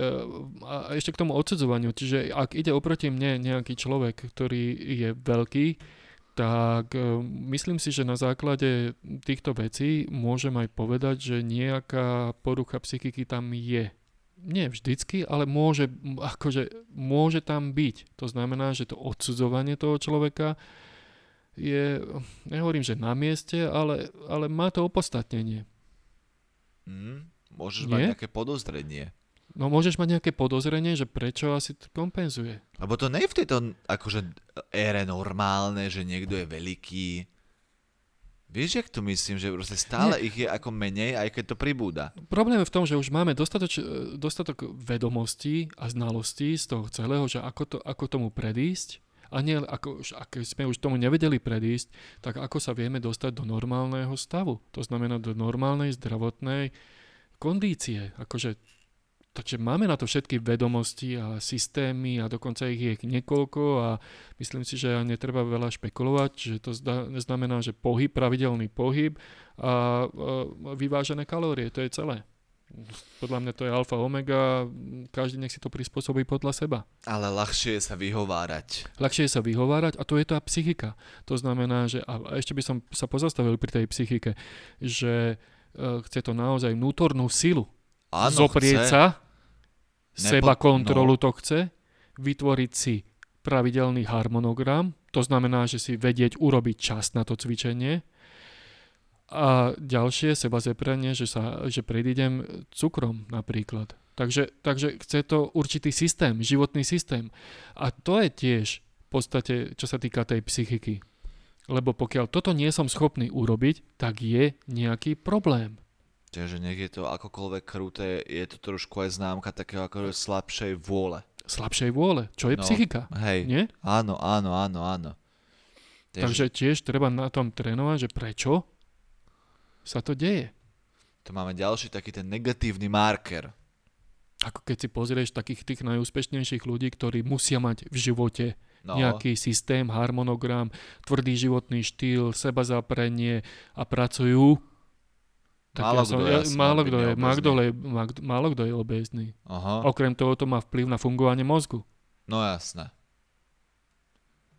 a ešte k tomu odsudzovaniu, čiže ak ide oproti mne nejaký človek, ktorý je veľký, tak myslím si, že na základe týchto vecí môžem aj povedať, že nejaká porucha psychiky tam je. Nie vždycky, ale môže, akože, môže tam byť. To znamená, že to odsudzovanie toho človeka je, nehovorím, že na mieste, ale, ale má to opodstatnenie. Mm, môžeš Nie? mať nejaké podozrenie. No môžeš mať nejaké podozrenie, že prečo asi to kompenzuje. Lebo to nie je v tejto akože ére normálne, že niekto je veľký. Vieš, jak to myslím, že proste stále nie. ich je ako menej, aj keď to pribúda. Problém je v tom, že už máme dostatoč, dostatok vedomostí a znalostí z toho celého, že ako, to, ako tomu predísť. A nie, ako, ak sme už tomu nevedeli predísť, tak ako sa vieme dostať do normálneho stavu. To znamená do normálnej zdravotnej kondície. Akože takže máme na to všetky vedomosti a systémy a dokonca ich je niekoľko a myslím si, že netreba veľa špekulovať, že to zda, znamená, že pohyb, pravidelný pohyb a, a vyvážené kalórie, to je celé. Podľa mňa to je alfa, omega, každý nech si to prispôsobí podľa seba. Ale ľahšie je sa vyhovárať. Ľahšie je sa vyhovárať a to je tá psychika. To znamená, že a ešte by som sa pozastavil pri tej psychike, že chce to naozaj vnútornú silu. Áno, zoprieť chce. sa, seba kontrolu to chce, vytvoriť si pravidelný harmonogram, to znamená, že si vedieť urobiť čas na to cvičenie a ďalšie seba zeprenie, že, sa, že prídem cukrom napríklad. Takže, takže chce to určitý systém, životný systém a to je tiež v podstate, čo sa týka tej psychiky. Lebo pokiaľ toto nie som schopný urobiť, tak je nejaký problém. Čiže nech je to akokoľvek kruté, je to trošku aj známka takého akože slabšej vôle. Slabšej vôle, čo je no, psychika, hej, nie? Áno, áno, áno, áno. Tež... Takže tiež treba na tom trénovať, že prečo sa to deje. To máme ďalší taký ten negatívny marker. Ako keď si pozrieš takých tých najúspešnejších ľudí, ktorí musia mať v živote no. nejaký systém, harmonogram, tvrdý životný štýl, sebazáprenie a pracujú... Málo, ja som, kdo ja, ja málo kdo je, málo kdo je obézny. Okrem toho to má vplyv na fungovanie mozgu. No jasné.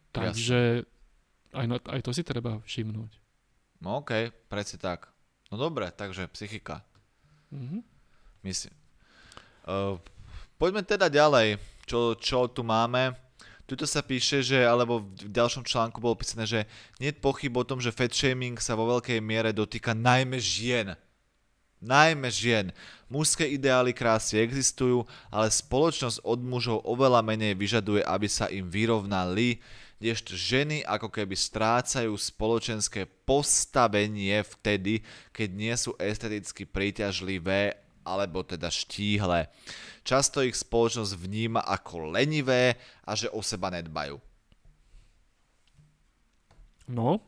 Takže jasné. Aj, na, aj to si treba všimnúť. No okej, okay, preci tak. No dobre, takže psychika. Mm-hmm. Myslím. Uh, poďme teda ďalej, čo, čo tu máme. Tuto sa píše, že, alebo v ďalšom článku bolo písané, že nie je pochyb o tom, že fat shaming sa vo veľkej miere dotýka najmä žien. Najmä žien. Mužské ideály krásy existujú, ale spoločnosť od mužov oveľa menej vyžaduje, aby sa im vyrovnali, kdežto ženy ako keby strácajú spoločenské postavenie vtedy, keď nie sú esteticky príťažlivé alebo teda štíhle. Často ich spoločnosť vníma ako lenivé a že o seba nedbajú. No?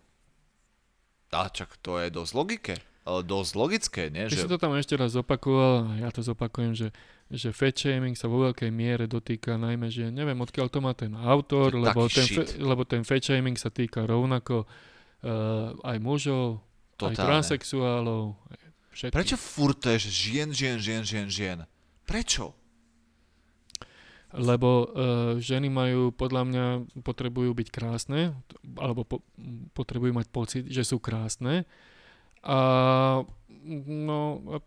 A čak to je dosť logike. Dosť logické, nie? Ty že... si to tam ešte raz opakoval, ja to zopakujem, že, že fat shaming sa vo veľkej miere dotýka najmä, že neviem, odkiaľ to má ten autor, lebo ten, lebo ten fat shaming sa týka rovnako uh, aj mužov, totálne. Aj transexuálov, aj všetky. Prečo furtuješ žien, žien, žien, žien, žien? Prečo? Lebo uh, ženy majú, podľa mňa, potrebujú byť krásne, alebo po, potrebujú mať pocit, že sú krásne. A no, a,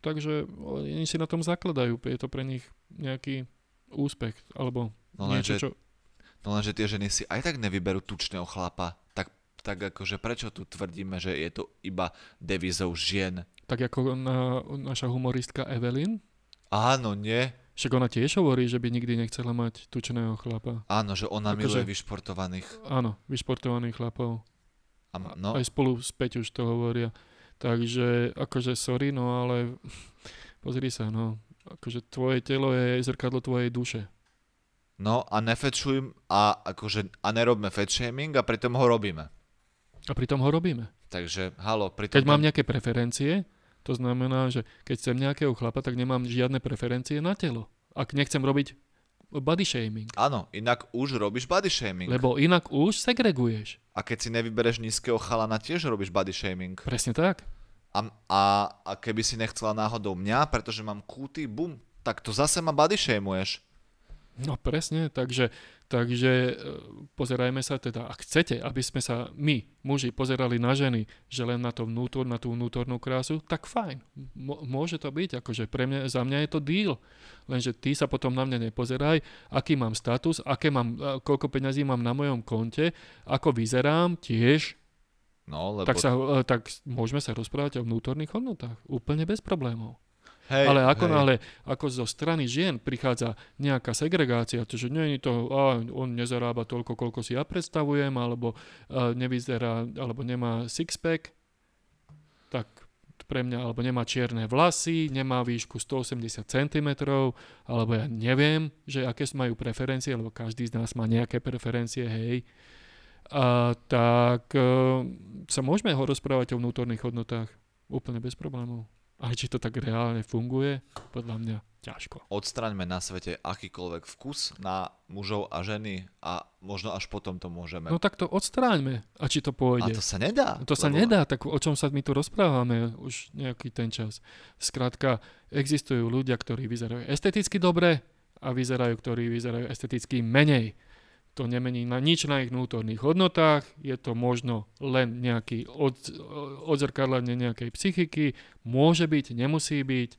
takže oni si na tom zakladajú. Je to pre nich nejaký úspech, alebo no niečo, lenže, čo... No lenže tie ženy si aj tak nevyberú tučného chlapa. Tak tak akože prečo tu tvrdíme, že je to iba devizou žien? Tak ako na, naša humoristka Evelyn? Áno, nie. Však ona tiež hovorí, že by nikdy nechcela mať tučného chlapa. Áno, že ona miluje že... vyšportovaných. Áno, vyšportovaných chlapov. A, no. Aj spolu s Peťou už to hovoria. Takže, akože sorry, no ale pozri sa, no. Akože tvoje telo je zrkadlo tvojej duše. No a nefetšujem a akože a nerobme fetšhaming a pritom ho robíme. A pritom ho robíme. Takže, halo, pritom... Keď mám nejaké preferencie, to znamená, že keď chcem nejakého chlapa, tak nemám žiadne preferencie na telo. Ak nechcem robiť body shaming. Áno, inak už robíš body shaming. Lebo inak už segreguješ. A keď si nevybereš nízkeho chalana, tiež robíš body shaming. Presne tak. A, a, a keby si nechcela náhodou mňa, pretože mám kúty, bum, tak to zase ma body shamuješ. No presne, takže, takže pozerajme sa teda, ak chcete, aby sme sa my, muži, pozerali na ženy, že len na to vnútor, na tú vnútornú krásu, tak fajn, môže to byť, akože pre mňa, za mňa je to deal, lenže ty sa potom na mňa nepozeraj, aký mám status, aké mám, koľko peňazí mám na mojom konte, ako vyzerám tiež, no, lebo... tak, sa, tak môžeme sa rozprávať o vnútorných hodnotách, úplne bez problémov. Hej, ale ako hej. náhle, ako zo strany žien prichádza nejaká segregácia, čiže nie je to, á, on nezarába toľko, koľko si ja predstavujem, alebo á, nevyzerá, alebo nemá six-pack, tak pre mňa, alebo nemá čierne vlasy, nemá výšku sto osemdesiat centimetrov, alebo ja neviem, že aké majú preferencie, lebo každý z nás má nejaké preferencie, hej. A, tak á, sa môžeme ho rozprávať o vnútorných hodnotách úplne bez problémov. A či to tak reálne funguje, podľa mňa ťažko. Odstraňme na svete akýkoľvek vkus na mužov a ženy a možno až potom to môžeme. No tak to odstráňme, a či to pôjde. A to sa nedá. To sa nedá, tak o čom sa my tu rozprávame už nejaký ten čas. Skrátka, existujú ľudia, ktorí vyzerajú esteticky dobre a vyzerajú, ktorí vyzerajú esteticky menej. To nemení na nič na ich vnútorných hodnotách, je to možno len nejaký od, odzrkadlenie nejakej psychiky, môže byť, nemusí byť,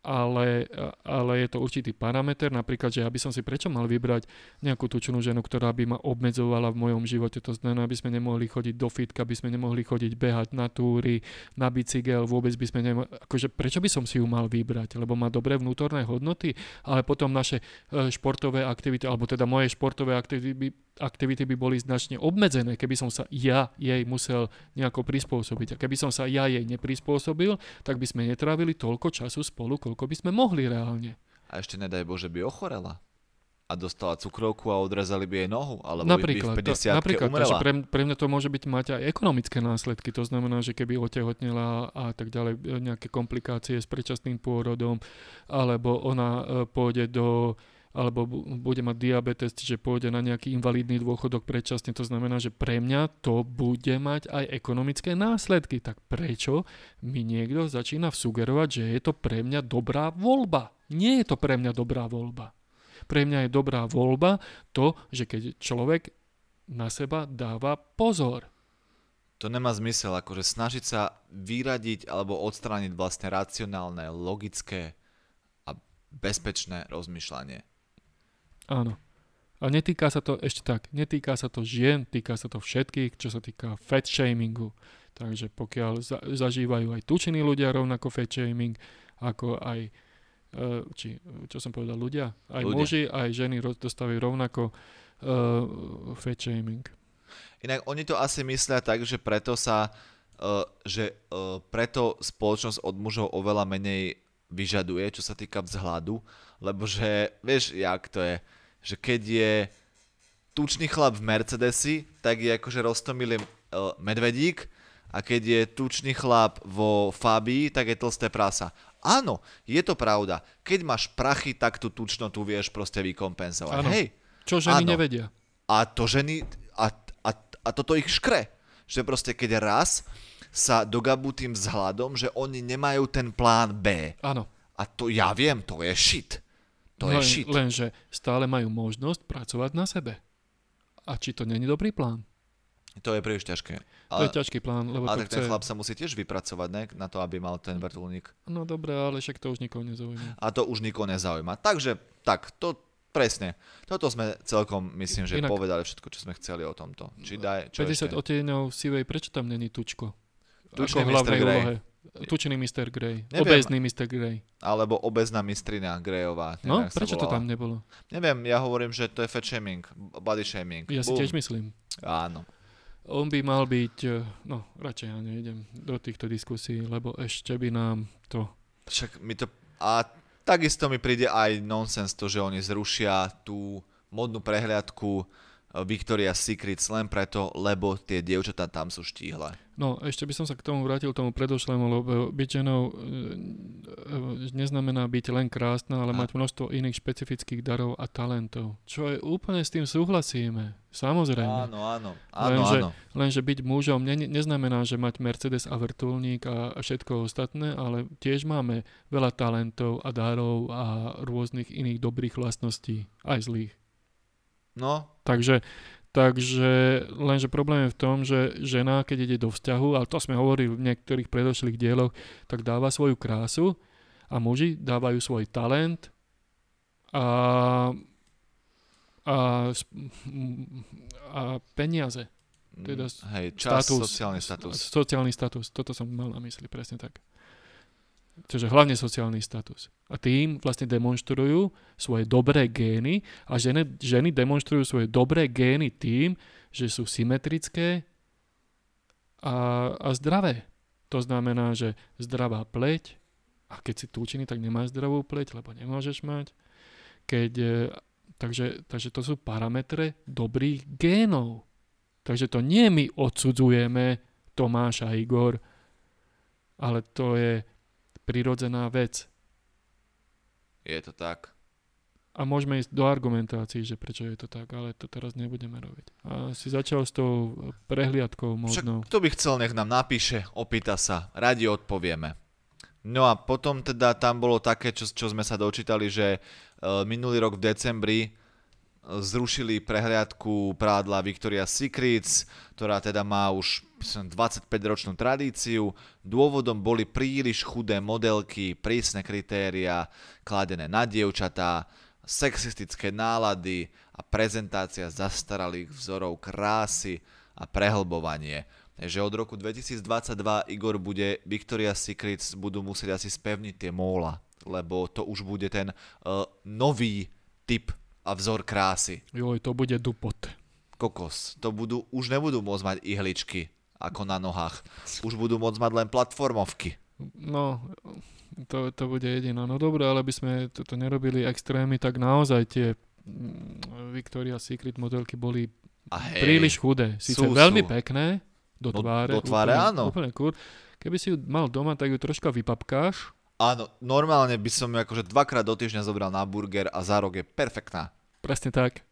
ale, ale je to určitý parameter, napríklad, že ja by som si prečo mal vybrať nejakú tučnú ženu, ktorá by ma obmedzovala v mojom živote, to znamená, aby sme nemohli chodiť do fitka, aby sme nemohli chodiť behať na túry, na bicykel, vôbec by sme nemohli, akože prečo by som si ju mal vybrať, lebo má dobré vnútorné hodnoty, ale potom naše športové aktivity, alebo teda moje športové aktivity by, aktivity by boli značne obmedzené, keby som sa ja jej musel nejako prispôsobiť. A keby som sa ja jej neprispôsobil, tak by sme netrávili toľko času spolu, koľko by sme mohli reálne. A ešte nedaj Bože by ochorela a dostala cukrovku a odrezali by jej nohu, alebo napríklad, by v päťdesiatke to, napríklad, umrela. Napríklad, pre, pre mňa to môže byť mať aj ekonomické následky, to znamená, že keby otehotnela a tak ďalej, nejaké komplikácie s predčasným pôrodom, alebo ona pôjde do... alebo bude mať diabetes, čiže pôjde na nejaký invalidný dôchodok predčasne, to znamená, že pre mňa to bude mať aj ekonomické následky. Tak prečo mi niekto začína sugerovať, že je to pre mňa dobrá voľba? Nie je to pre mňa dobrá voľba. Pre mňa je dobrá voľba to, že keď človek na seba dáva pozor. To nemá zmysel, akože snažiť sa vyradiť alebo odstrániť vlastne racionálne, logické a bezpečné rozmýšľanie. Áno. A netýka sa to ešte tak, netýka sa to žien, týka sa to všetkých, čo sa týka fat shamingu. Takže pokiaľ za, zažívajú aj tuční ľudia rovnako fat shaming, ako aj, či, čo som povedal, ľudia, aj ľudia. Muži, aj ženy dostávajú rovnako uh, fat shaming. Inak oni to asi myslia tak, že preto sa, uh, že uh, preto spoločnosť od mužov oveľa menej vyžaduje, čo sa týka vzhľadu, lebo že, vieš, jak to je, že keď je tučný chlap v Mercedesi, tak je akože roztomilý medvedík, a keď je tučný chlap vo Fabii, tak je tlsté prasa. Áno, je to pravda. Keď máš prachy, tak tú tučnotu vieš proste vykompenzovať. Áno, hej, čo ženy áno. nevedia. A to ženy, a, a, a toto ich škre. Že proste keď raz sa dogabú tým vzhľadom, že oni nemajú ten plán B. Áno. A to ja viem, to je shit. To Len, je shit. Lenže stále majú možnosť pracovať na sebe. A či to není dobrý plán? To je príliš ťažké. Ale, to je ťažký plán, lebo ale to tak chce... ten chlap sa musí tiež vypracovať, ne? Na to, aby mal ten vrtuľník. No dobré, ale však to už nikoho nezaujíma. A to už nikoho nezaujíma. Takže, tak, to, Presne. Toto sme celkom, myslím, že inak povedali všetko, čo sme chceli o tomto. Či daj, čo päťdesiat ešte? Odtieňov sivej, prečo tam není tučko? Tučko v hlavnej úlohe. Tučný mister Grey. Obezný mister Grey. Alebo obezná mistrina Greyová. Neviem, no, prečo to tam nebolo? Neviem, ja hovorím, že to je fat shaming, body shaming. Ja si Boom. tiež myslím. Áno. On by mal byť, no radšej ja nejdem do týchto diskusí, lebo ešte by nám to... Však mi to... A takisto mi príde aj nonsens to, že oni zrušia tú modnú prehliadku Victoria's Secret len preto, lebo tie dievčatá tam sú štíhle. No, ešte by som sa k tomu vrátil, tomu predošlému, lebo byť ženou neznamená byť len krásna, ale a. mať množstvo iných špecifických darov a talentov. Čo je úplne s tým súhlasíme. Samozrejme. Áno, áno. áno, lenže, áno. lenže byť mužom ne, neznamená, že mať Mercedes a vrtuľník a všetko ostatné, ale tiež máme veľa talentov a darov a rôznych iných dobrých vlastností, aj zlých. No. Takže, takže lenže problém je v tom, že žena, keď ide do vzťahu, ale to sme hovorili v niektorých predošlých dieloch, tak dáva svoju krásu a muži dávajú svoj talent a, a, a peniaze. Teda Hej, čas, status, sociálny status. Sociálny status, toto som mal na mysli, presne tak. Čiže hlavne sociálny status. A tým vlastne demonštrujú svoje dobré gény a ženy, ženy demonštrujú svoje dobré gény tým, že sú symetrické a, a zdravé. To znamená, že zdravá pleť, a keď si túčiny, tak nemáš zdravú pleť, lebo nemôžeš mať. Keď, takže, takže to sú parametre dobrých génov. Takže to nie my odsudzujeme Tomáš a Igor, ale to je prirodzená vec. Je to tak. A môžeme ísť do argumentácií, že prečo je to tak, ale to teraz nebudeme robiť. A si začal s tou prehliadkou možno. Však kto by chcel, nech nám napíše, opýta sa, radi odpovieme. No a potom teda tam bolo také, čo, čo sme sa dočítali, že minulý rok v decembri zrušili prehliadku prádla Victoria's Secret, ktorá teda má už dvadsaťpäťročnú tradíciu. Dôvodom boli príliš chudé modelky, prísne kritériá kladené na dievčatá, sexistické nálady a prezentácia zastaralých vzorov krásy a prehlbovanie. Takže od roku dvetisícdvadsaťdva Igor bude Victoria's Secret budú musieť asi spevniť tie móla, lebo to už bude ten uh, nový typ a vzor krásy. Joj, to bude dupot. Kokos. To budú, už nebudú môcť mať ihličky, ako na nohách. Už budú môcť mať len platformovky. No, to, to bude jediná. No dobré, ale by sme toto nerobili extrémy, tak naozaj tie Victoria's Secret modelky boli a hej, príliš chudé. Sice sú, veľmi sú. pekné, do tváre. Do tváre, úplne, áno. Úplne kur. Keby si ju mal doma, tak ju troška vypapkáš. Áno, normálne by som ju akože dvakrát do týždňa zobral na burger a za rok je perfektná. Presne tak.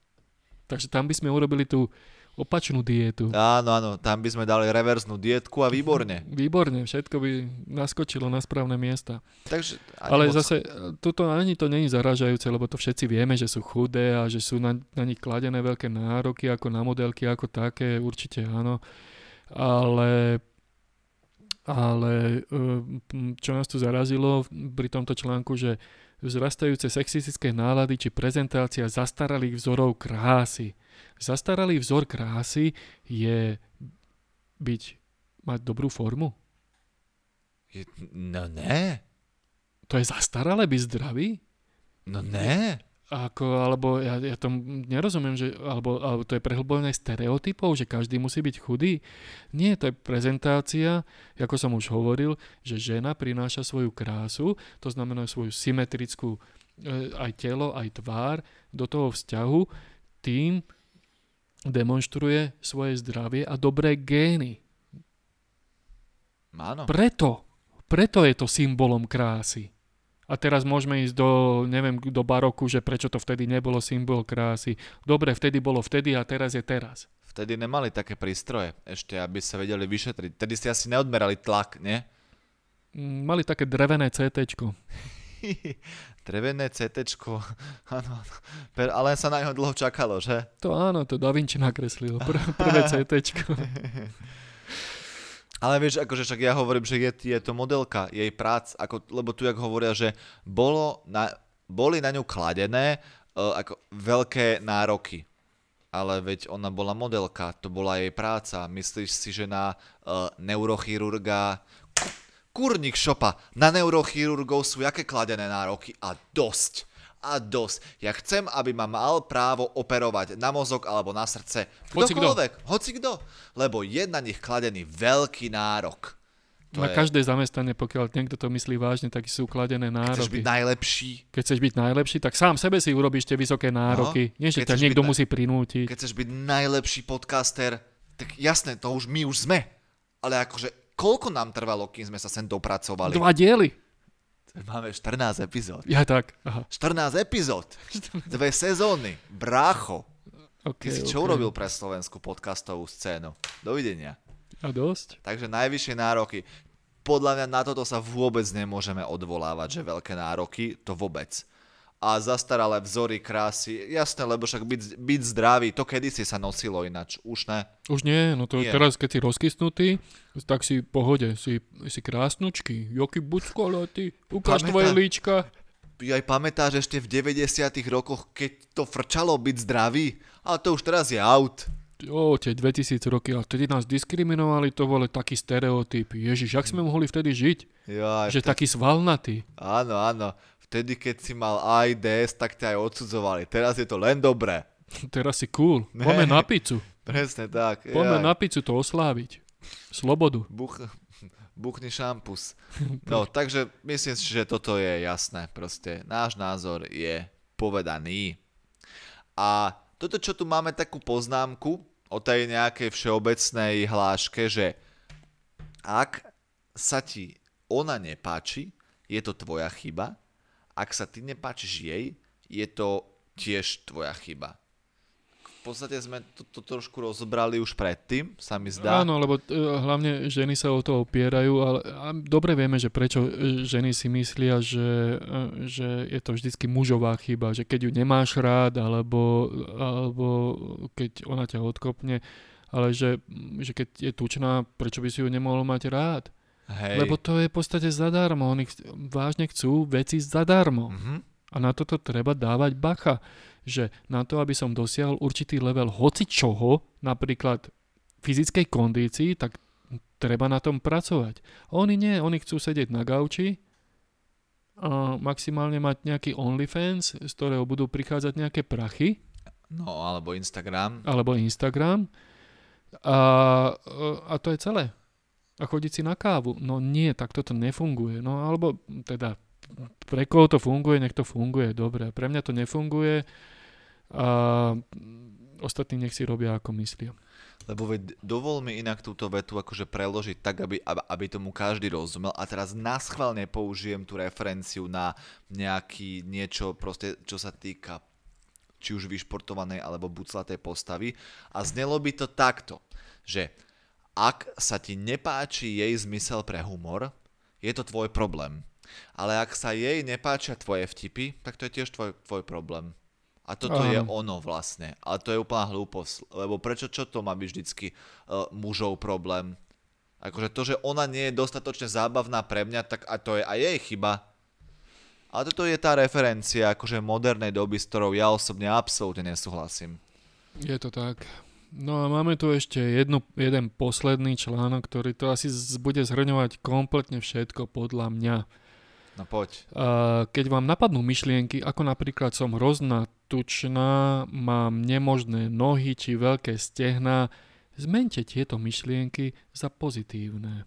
Takže tam by sme urobili tú opačnú dietu. Áno, áno, tam by sme dali reverznú dietku a výborne. Výborne, všetko by naskočilo na správne miesta. Takže, ale moc... zase, toto ani to není zaražajúce, lebo to všetci vieme, že sú chudé a že sú na, na nich kladené veľké nároky, ako na modelky, ako také, určite áno. Ale... Ale čo nás tu zarazilo pri tomto článku, že vzrastajúce sexistické nálady či prezentácia zastaralých vzorov krásy. Zastaralý vzor krásy je byť, mať dobrú formu? No ne. To je zastaralé byť zdravý? No ne. Ako, alebo ja, ja tomu nerozumiem, že, alebo, alebo to je prehlbené stereotypov, že každý musí byť chudý. Nie, to je prezentácia, ako som už hovoril, že žena prináša svoju krásu, to znamená svoju symetrickú e, aj telo, aj tvár do toho vzťahu, tým demonstruje svoje zdravie a dobré gény. Áno. Preto, preto je to symbolom krásy. A teraz môžeme ísť do, neviem, do baroku, že prečo to vtedy nebolo symbol krásy. Dobre, vtedy bolo vtedy a teraz je teraz. Vtedy nemali také prístroje ešte, aby sa vedeli vyšetriť. Vtedy ste asi neodmerali tlak, nie? Mali také drevené cé téčko. Drevené cé téčko, áno. Ale sa na neho dlho čakalo, že? To áno, to Da Vinci nakreslil. Pr- prvé cé téčko. Ale vieš, akože však ja hovorím, že je, je to modelka, jej prác, ako, lebo tu jak hovoria, že bolo na, boli na ňu kladené e, ako veľké nároky. Ale veď ona bola modelka, to bola jej práca. Myslíš si, že na uh, neurochirurga... Kurník šopa, na neurochirurgov sú jaké kladené nároky a dosť. A dosť. Ja chcem, aby ma mal právo operovať na mozog alebo na srdce. Kdokoľvek, hocikdo. Lebo je na nich kladený veľký nárok. To na je... každé zamestnanie, pokiaľ niekto to myslí vážne, tak sú kladené nároky. Chceš byť najlepší. Keď chceš byť najlepší, tak sám sebe si urobíš tie vysoké nároky. No, nie, že ťa niekto na... musí prinútiť. Keď chceš byť najlepší podcaster, tak jasné, to už my už sme. Ale akože koľko nám trvalo, kým sme sa sem dopracovali? Dva diely. Máme štrnásť epizód. Ja tak. Aha. štrnásť epizód. Dve sezóny. Brácho. Okay, Ty si okay. čo urobil pre slovenskú podcastovú scénu? Dovidenia. A dosť. Takže najvyššie nároky. Podľa mňa na toto sa vôbec nemôžeme odvolávať, že veľké nároky, to vôbec. A zastaralé vzory krásy, jasné, lebo však byť, byť zdravý, to kedysi sa nosilo ináč, už ne? Už nie, no to nie. Teraz keď si rozkysnutý, tak si pohode, si, si krásnučky, joky buckola, ty, ukáž Pamätá... tvoje líčka. Ty aj pamätáš ešte v deväťdesiatych rokoch, keď to frčalo byť zdravý, ale to už teraz je out. O, tie dvetisíc roky, ale vtedy nás diskriminovali, to bol taký stereotyp. Ježiš, jak sme mohli vtedy žiť? Jo, že vtedy... taký svalnatý. Áno, áno. Vtedy, keď si mal á í dé es, tak ťa aj odsudzovali. Teraz je to len dobré. Teraz si cool. Ne. Poďme na pizzu. Presne tak. Poďme na pizzu to osláviť. Slobodu. Buch... Buchni šampus. No, takže myslím si, že toto je jasné. Proste náš názor je povedaný. A toto, čo tu máme takú poznámku o tej nejakej všeobecnej hláške, že ak sa ti ona nepáči, je to tvoja chyba. Ak sa ty nepáčiš jej, je to tiež tvoja chyba. V podstate sme to, to trošku rozbrali už predtým, sa mi zdá. Áno, lebo hlavne ženy sa o to opierajú, ale dobre vieme, že prečo ženy si myslia, že, že je to vždycky mužová chyba, že keď ju nemáš rád, alebo, alebo keď ona ťa odkopne, ale že, že keď je tučná, prečo by si ju nemohol mať rád? Hej. Lebo to je v podstate zadarmo, oni ch- vážne chcú veci zadarmo. Mhm. A na toto treba dávať bacha, že na to, aby som dosiahol určitý level hocičoho, napríklad fyzickej kondícii, tak treba na tom pracovať. Oni nie, oni chcú sedieť na gauči a maximálne mať nejaký OnlyFans, z ktorého budú prichádzať nejaké prachy. No, alebo Instagram. Alebo Instagram. A, a to je celé. A chodiť si na kávu. No nie, tak toto nefunguje. No alebo teda... pre koho to funguje, nech to funguje dobre. Pre mňa to nefunguje a ostatní nech si robia, ako myslia. Lebo veď dovol mi inak túto vetu akože preložiť tak, aby, aby tomu každý rozumel. A teraz naschválne použijem tú referenciu na nejaký niečo proste, čo sa týka či už vyšportovanej alebo buclatej postavy. A znelo by to takto, že ak sa ti nepáči jej zmysel pre humor, je to tvoj problém. Ale ak sa jej nepáčia tvoje vtipy, tak to je tiež tvoj, tvoj problém. A toto Aha. je ono vlastne. Ale to je úplná hlúposť. Lebo prečo čo to má byť vždycky uh, mužov problém? Akože to, že ona nie je dostatočne zábavná pre mňa, tak a to je aj jej chyba. Ale toto je tá referencia akože modernej doby, s ktorou ja osobne absolútne nesúhlasím. Je to tak. No a máme tu ešte jednu, jeden posledný článok, ktorý to asi z, bude zhrňovať kompletne všetko podľa mňa. No poď. Keď vám napadnú myšlienky, ako napríklad som hrozná tučná, mám nemožné nohy či veľké stehná, zmente tieto myšlienky za pozitívne.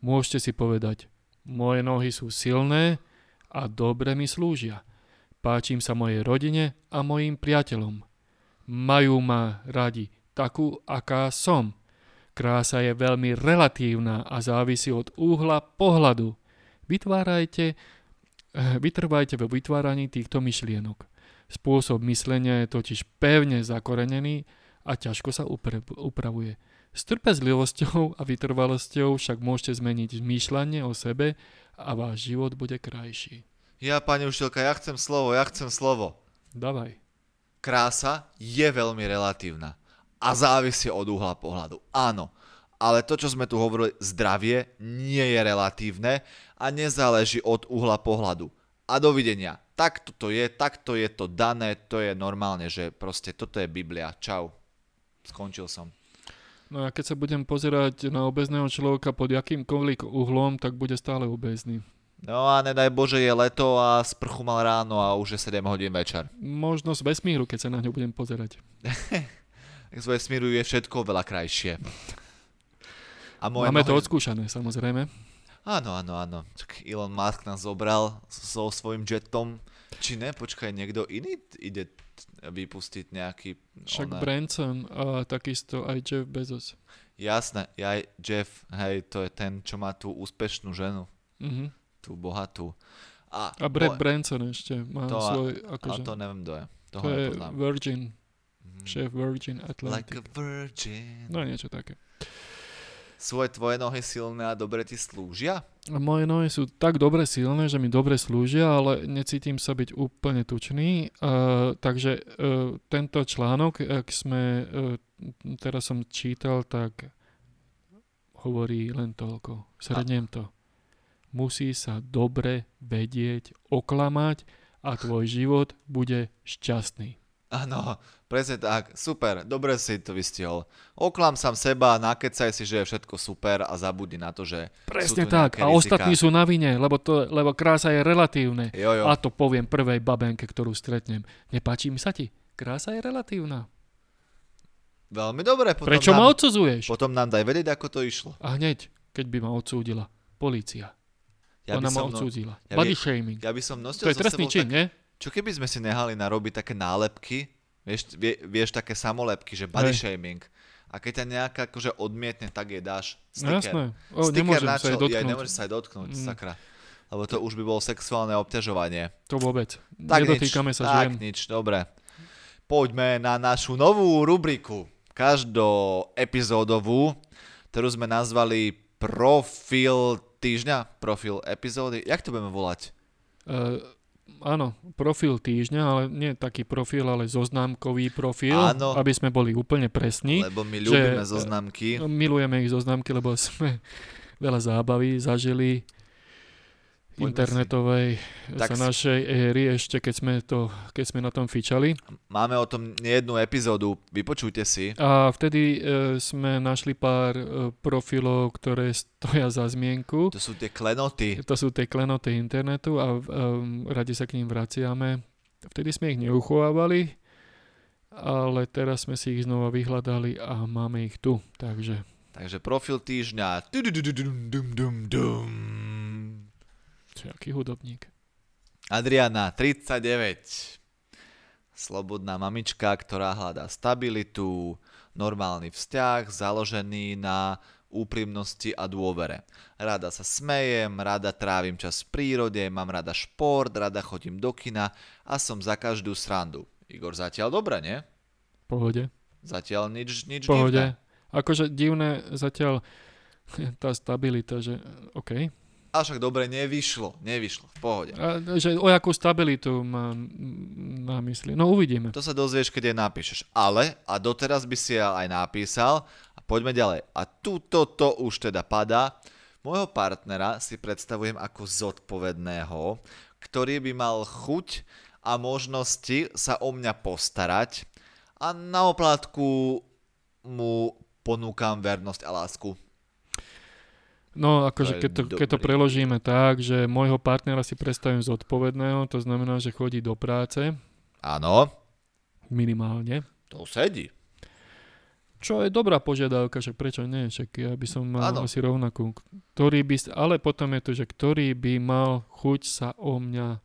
Môžete si povedať, moje nohy sú silné a dobre mi slúžia. Páčim sa mojej rodine a mojim priateľom. Majú ma radi takú, aká som. Krása je veľmi relatívna a závisí od úhla pohľadu. Vytvárajte, vytrvajte vo vytváraní týchto myšlienok. Spôsob myslenia je totiž pevne zakorenený a ťažko sa upravuje. S trpezlivosťou a vytrvalosťou však môžete zmeniť zmýšľanie o sebe a váš život bude krajší. Ja, pani učiteľka, ja chcem slovo, ja chcem slovo. Davaj. Krása je veľmi relatívna a závisí od uhla pohľadu. Áno. Ale to, čo sme tu hovorili, zdravie nie je relatívne a nezáleží od uhla pohľadu. A dovidenia. takto to je, takto je to dané, to je normálne, že proste toto je Biblia, čau, skončil som. No a keď sa budem pozerať na obézneho človeka pod jakýmkoľvek uhlom, tak bude stále obézny. No a nedaj Bože, je leto a sprchu mal ráno a už je sedem hodín večer. Možno z vesmíru, keď sa na ňu budem pozerať. Z vesmíru je všetko veľa krajšie. A moje Máme moje... to odskúšané, samozrejme. Áno, áno, áno. Čak Elon Musk nás zobral so svojím jetom. Či ne? Počkaj, niekto iný ide vypustiť nejaký... Však ona... Branson a takisto aj Jeff Bezos. Jasné, aj Jeff, hej, to je ten, čo má tú úspešnú ženu. Mhm. Tú bohatú. A, a Brad moje... Branson ešte má to, svoj... Akože, ale to neviem, kto je. Toho to je Virgin. Mm. Šéf Virgin Atlantic. Like a virgin. No niečo také. Svoje tvoje nohy silné a dobre ti slúžia? Moje nohy sú tak dobre silné, že mi dobre slúžia, ale necítim sa byť úplne tučný. Uh, takže uh, tento článok, ak sme... Uh, teraz som čítal, tak hovorí len toľko. Sredniem to. Musí sa dobre vedieť, oklamať a tvoj život bude šťastný. Áno, presne tak, super, dobre si to vystihol. Oklam sám seba, nakecaj si, že je všetko super a zabudni na to, že presne sú tu tak, a rizika. Ostatní sú na vine, lebo, to, lebo krása je relatívne. Jo, jo. A to poviem prvej babenke, ktorú stretnem. Nepáči mi sa ti, krása je relatívna. Veľmi dobre. Potom Prečo nám, ma odsudzuješ? Potom nám daj vedieť, ako to išlo. A hneď, keď by ma odsúdila polícia. Ja Ona ma odsúdila. No, ja Body by, shaming. Ja by som nosil to je trestný čin, tak, nie? Čo keby sme si nehali narobiť také nálepky, vieš, vie, vieš také samolepky, že body hey. shaming. A keď ťa nejaká akože odmietne, tak jej dáš sticker. No, o, sticker na čo? Ja nemôžem sa aj dotknúť, mm. sakra. Lebo to už by bolo sexuálne obťažovanie. To vôbec. Tak Nedotýkame nič, sa tak žien. nič, dobre. Poďme na našu novú rubriku. Každoepizódovú, ktorú sme nazvali Profil týždňa, profil epizódy, jak to budeme volať? Uh, áno, profil týždňa, ale nie taký profil, ale zoznámkový profil, áno, aby sme boli úplne presní. Lebo my ľúbime zoznámky. Milujeme ich zoznámky, lebo sme veľa zábavy zažili Poďme internetovej za našej éry, ešte keď sme, to, keď sme na tom fičali. Máme o tom jednu epizódu, vypočujte si. A vtedy e, sme našli pár e, profilov, ktoré stoja za zmienku. To sú tie klenoty. To sú tie klenoty internetu a e, radi sa k ním vraciame. Vtedy sme ich neuchovávali, ale teraz sme si ich znova vyhľadali a máme ich tu. Takže, Takže profil týždňa. Aký hudobník? Adriana, tridsaťdeväť. Slobodná mamička, ktorá hľadá stabilitu, normálny vzťah, založený na úprimnosti a dôvere. Rada sa smejem, rada trávim čas v prírode, mám rada šport, rada chodím do kina a som za každú srandu. Igor, zatiaľ dobre, nie? Pohode. Zatiaľ nič, nič Pohode. divné. Akože divné zatiaľ tá stabilita, že okej. Okay. A však dobre, nevyšlo, nevyšlo, v pohode. A, že o jakú stabilitu mám na mysli? No uvidíme. To sa dozvieš, keď jej napíšeš. Ale, a doteraz by si ja aj napísal, a poďme ďalej. A túto to už teda padá. Môjho partnera si predstavujem ako zodpovedného, ktorý by mal chuť a možnosti sa o mňa postarať a na oplátku mu ponúkam vernosť a lásku. No, akože keď to, keď to preložíme tak, že môjho partnera si predstavím zodpovedného, to znamená, že chodí do práce. Áno. Minimálne. To sedí. Čo je dobrá požiadavka, že prečo nie, však ja by som mal ano. asi rovnakú. Ktorý by, ale potom je to, že ktorý by mal chuť sa o mňa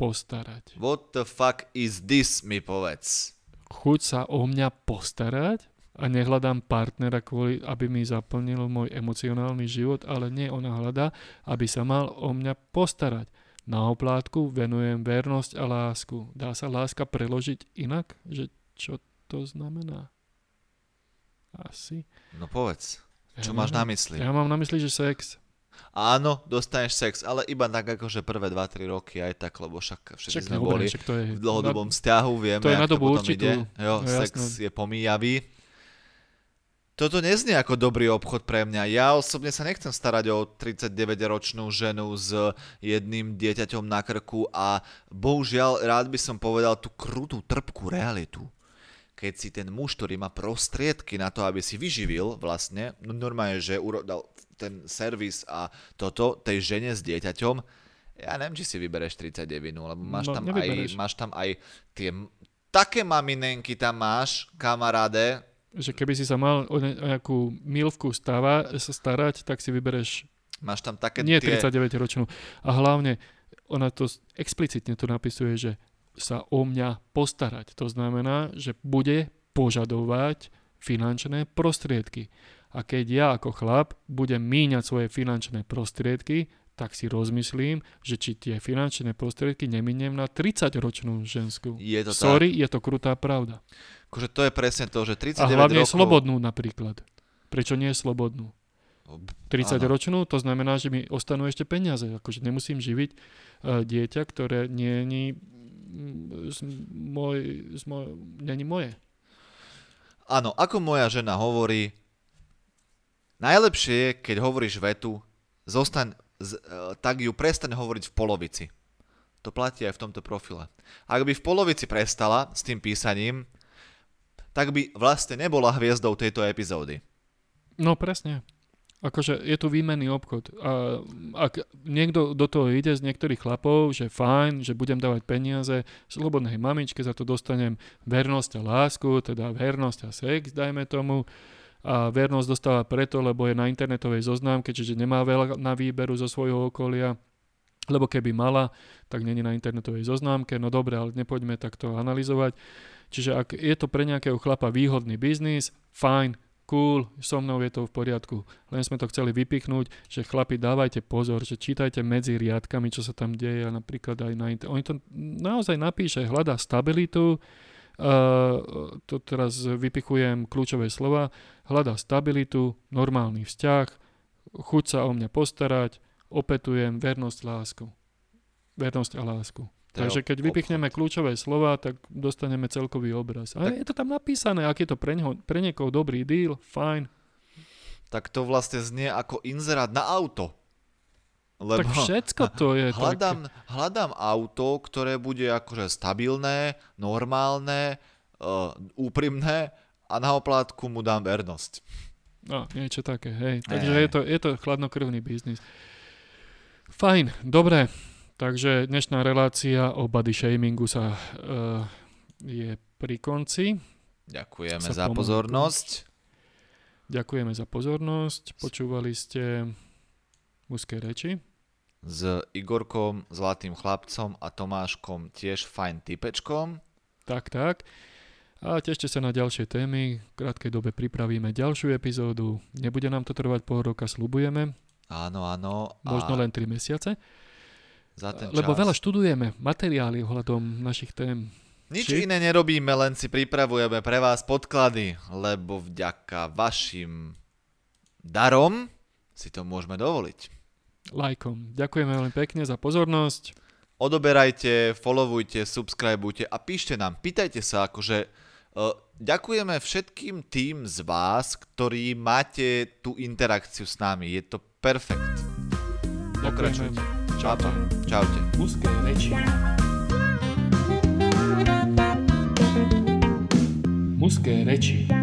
postarať. What the fuck is this, mi povedz. Chuť sa o mňa postarať? A nehľadám partnera kvôli, aby mi zaplnil môj emocionálny život, ale nie ona hľadá, aby sa mal o mňa postarať. Na oplátku venujem vernosť a lásku. Dá sa láska preložiť inak? Že čo to znamená? Asi. No povedz, čo ja máš mám, na mysli? Ja mám na mysli, že sex. Áno, dostaneš sex, ale iba tak akože prvé dva tri roky aj tak, lebo však všetci však sme neobrem, boli v dlhodobom na, vzťahu, vieme, to je jak na dobu to potom určitú, ide. Jo, no, sex jasné. je pomíjavý. To Toto neznie ako dobrý obchod pre mňa. Ja osobne sa nechcem starať o tridsaťdeväťročnú ženu s jedným dieťaťom na krku a bohužiaľ rád by som povedal tú krutú, trpkú realitu. Keď si ten muž, ktorý má prostriedky na to, aby si vyživil vlastne, no normálne, že urodal ten servis a toto tej žene s dieťaťom, ja neviem, či si vybereš tridsaťdeväť, lebo máš, no, tam, aj, máš tam aj tie také maminenky tam máš, kamaráde, že keby si sa mal o nejakú milvku stáva, sa starať, tak si vybereš máš tam také nie tie... tridsaťdeväťročnú. A hlavne, ona to explicitne tu napisuje, že sa o mňa postarať. To znamená, že bude požadovať finančné prostriedky. A keď ja ako chlap budem míňať svoje finančné prostriedky, tak si rozmyslím, že či tie finančné prostriedky neminiem na tridsaťročnú ženskú. Je to Sorry, tak. Je to krutá pravda. Akože to je presne to, že tridsaťdeväť rokov... A hlavne rokov... slobodnú napríklad. Prečo nie slobodnú? tridsaťročnú, to znamená, že mi ostanú ešte peniaze. Akože nemusím živiť uh, dieťa, ktoré nie je môj, môj, nie moje. Áno, ako moja žena hovorí, najlepšie je, keď hovoríš vetu, zostaň Z, tak ju prestaň hovoriť v polovici. To platí aj v tomto profile. Ak by v polovici prestala s tým písaním, tak by vlastne nebola hviezdou tejto epizódy. No presne. Akože je tu výmenný obchod. A ak niekto do toho ide z niektorých chlapov, že fajn, že budem dávať peniaze slobodnej mamičke, za to dostanem vernosť a lásku, teda vernosť a sex, dajme tomu. A vernosť dostáva preto, lebo je na internetovej zoznámke, čiže nemá veľa na výberu zo svojho okolia, lebo keby mala, tak není na internetovej zoznámke. No dobre, ale nepoďme takto analyzovať. Čiže ak je to pre nejakého chlapa výhodný biznis, fajn, cool, so mnou je to v poriadku. Len sme to chceli vypichnúť, že chlapi, dávajte pozor, že čítajte medzi riadkami, čo sa tam deje, a napríklad aj na internetu. Oni to naozaj napíše, hľadá stabilitu. Uh, to teraz vypichujem kľúčové slova, hľadá stabilitu, normálny vzťah, chuť sa o mňa postarať, opätujem vernosť, lásku. Vernosť a lásku. Teda Takže keď obchod. Vypichneme kľúčové slova, tak dostaneme celkový obraz. A tak, je to tam napísané, ak je to pre, neho, pre niekoho dobrý deal, fajn. Tak to vlastne znie ako inzerát na auto. Lebo tak všetko to je. Hľadám, tak... hľadám auto, ktoré bude akože stabilné, normálne, uh, úprimné a na oplátku mu dám vernosť. No, niečo také, hej. Takže je to, je to chladnokrvný biznis. Fajn, dobre. Takže dnešná relácia o body shamingu sa uh, je pri konci. Ďakujeme sa za pomôžu. pozornosť. Ďakujeme za pozornosť. Počúvali ste Mužské reči s Igorkom, Zlatým chlapcom a Tomáškom, tiež fajn typečkom. Tak, tak. A tešte sa na ďalšie témy. V krátkej dobe pripravíme ďalšiu epizódu. Nebude nám to trvať pol roka, sľubujeme. Áno, áno. A... možno len tri mesiace. Za ten čas. Lebo veľa študujeme materiály ohľadom našich tém. Nič Či? iné nerobíme, len si pripravujeme pre vás podklady, lebo vďaka vašim darom si to môžeme dovoliť. Lajkom. Ďakujeme veľmi pekne za pozornosť. Odoberajte, followujte, subscribeujte a píšte nám, pýtajte sa, akože uh, ďakujeme všetkým tým z vás, ktorí máte tú interakciu s nami. Je to perfekt. Pokračujte. Čaute. Čaute. Mužské reči. Mužské reči.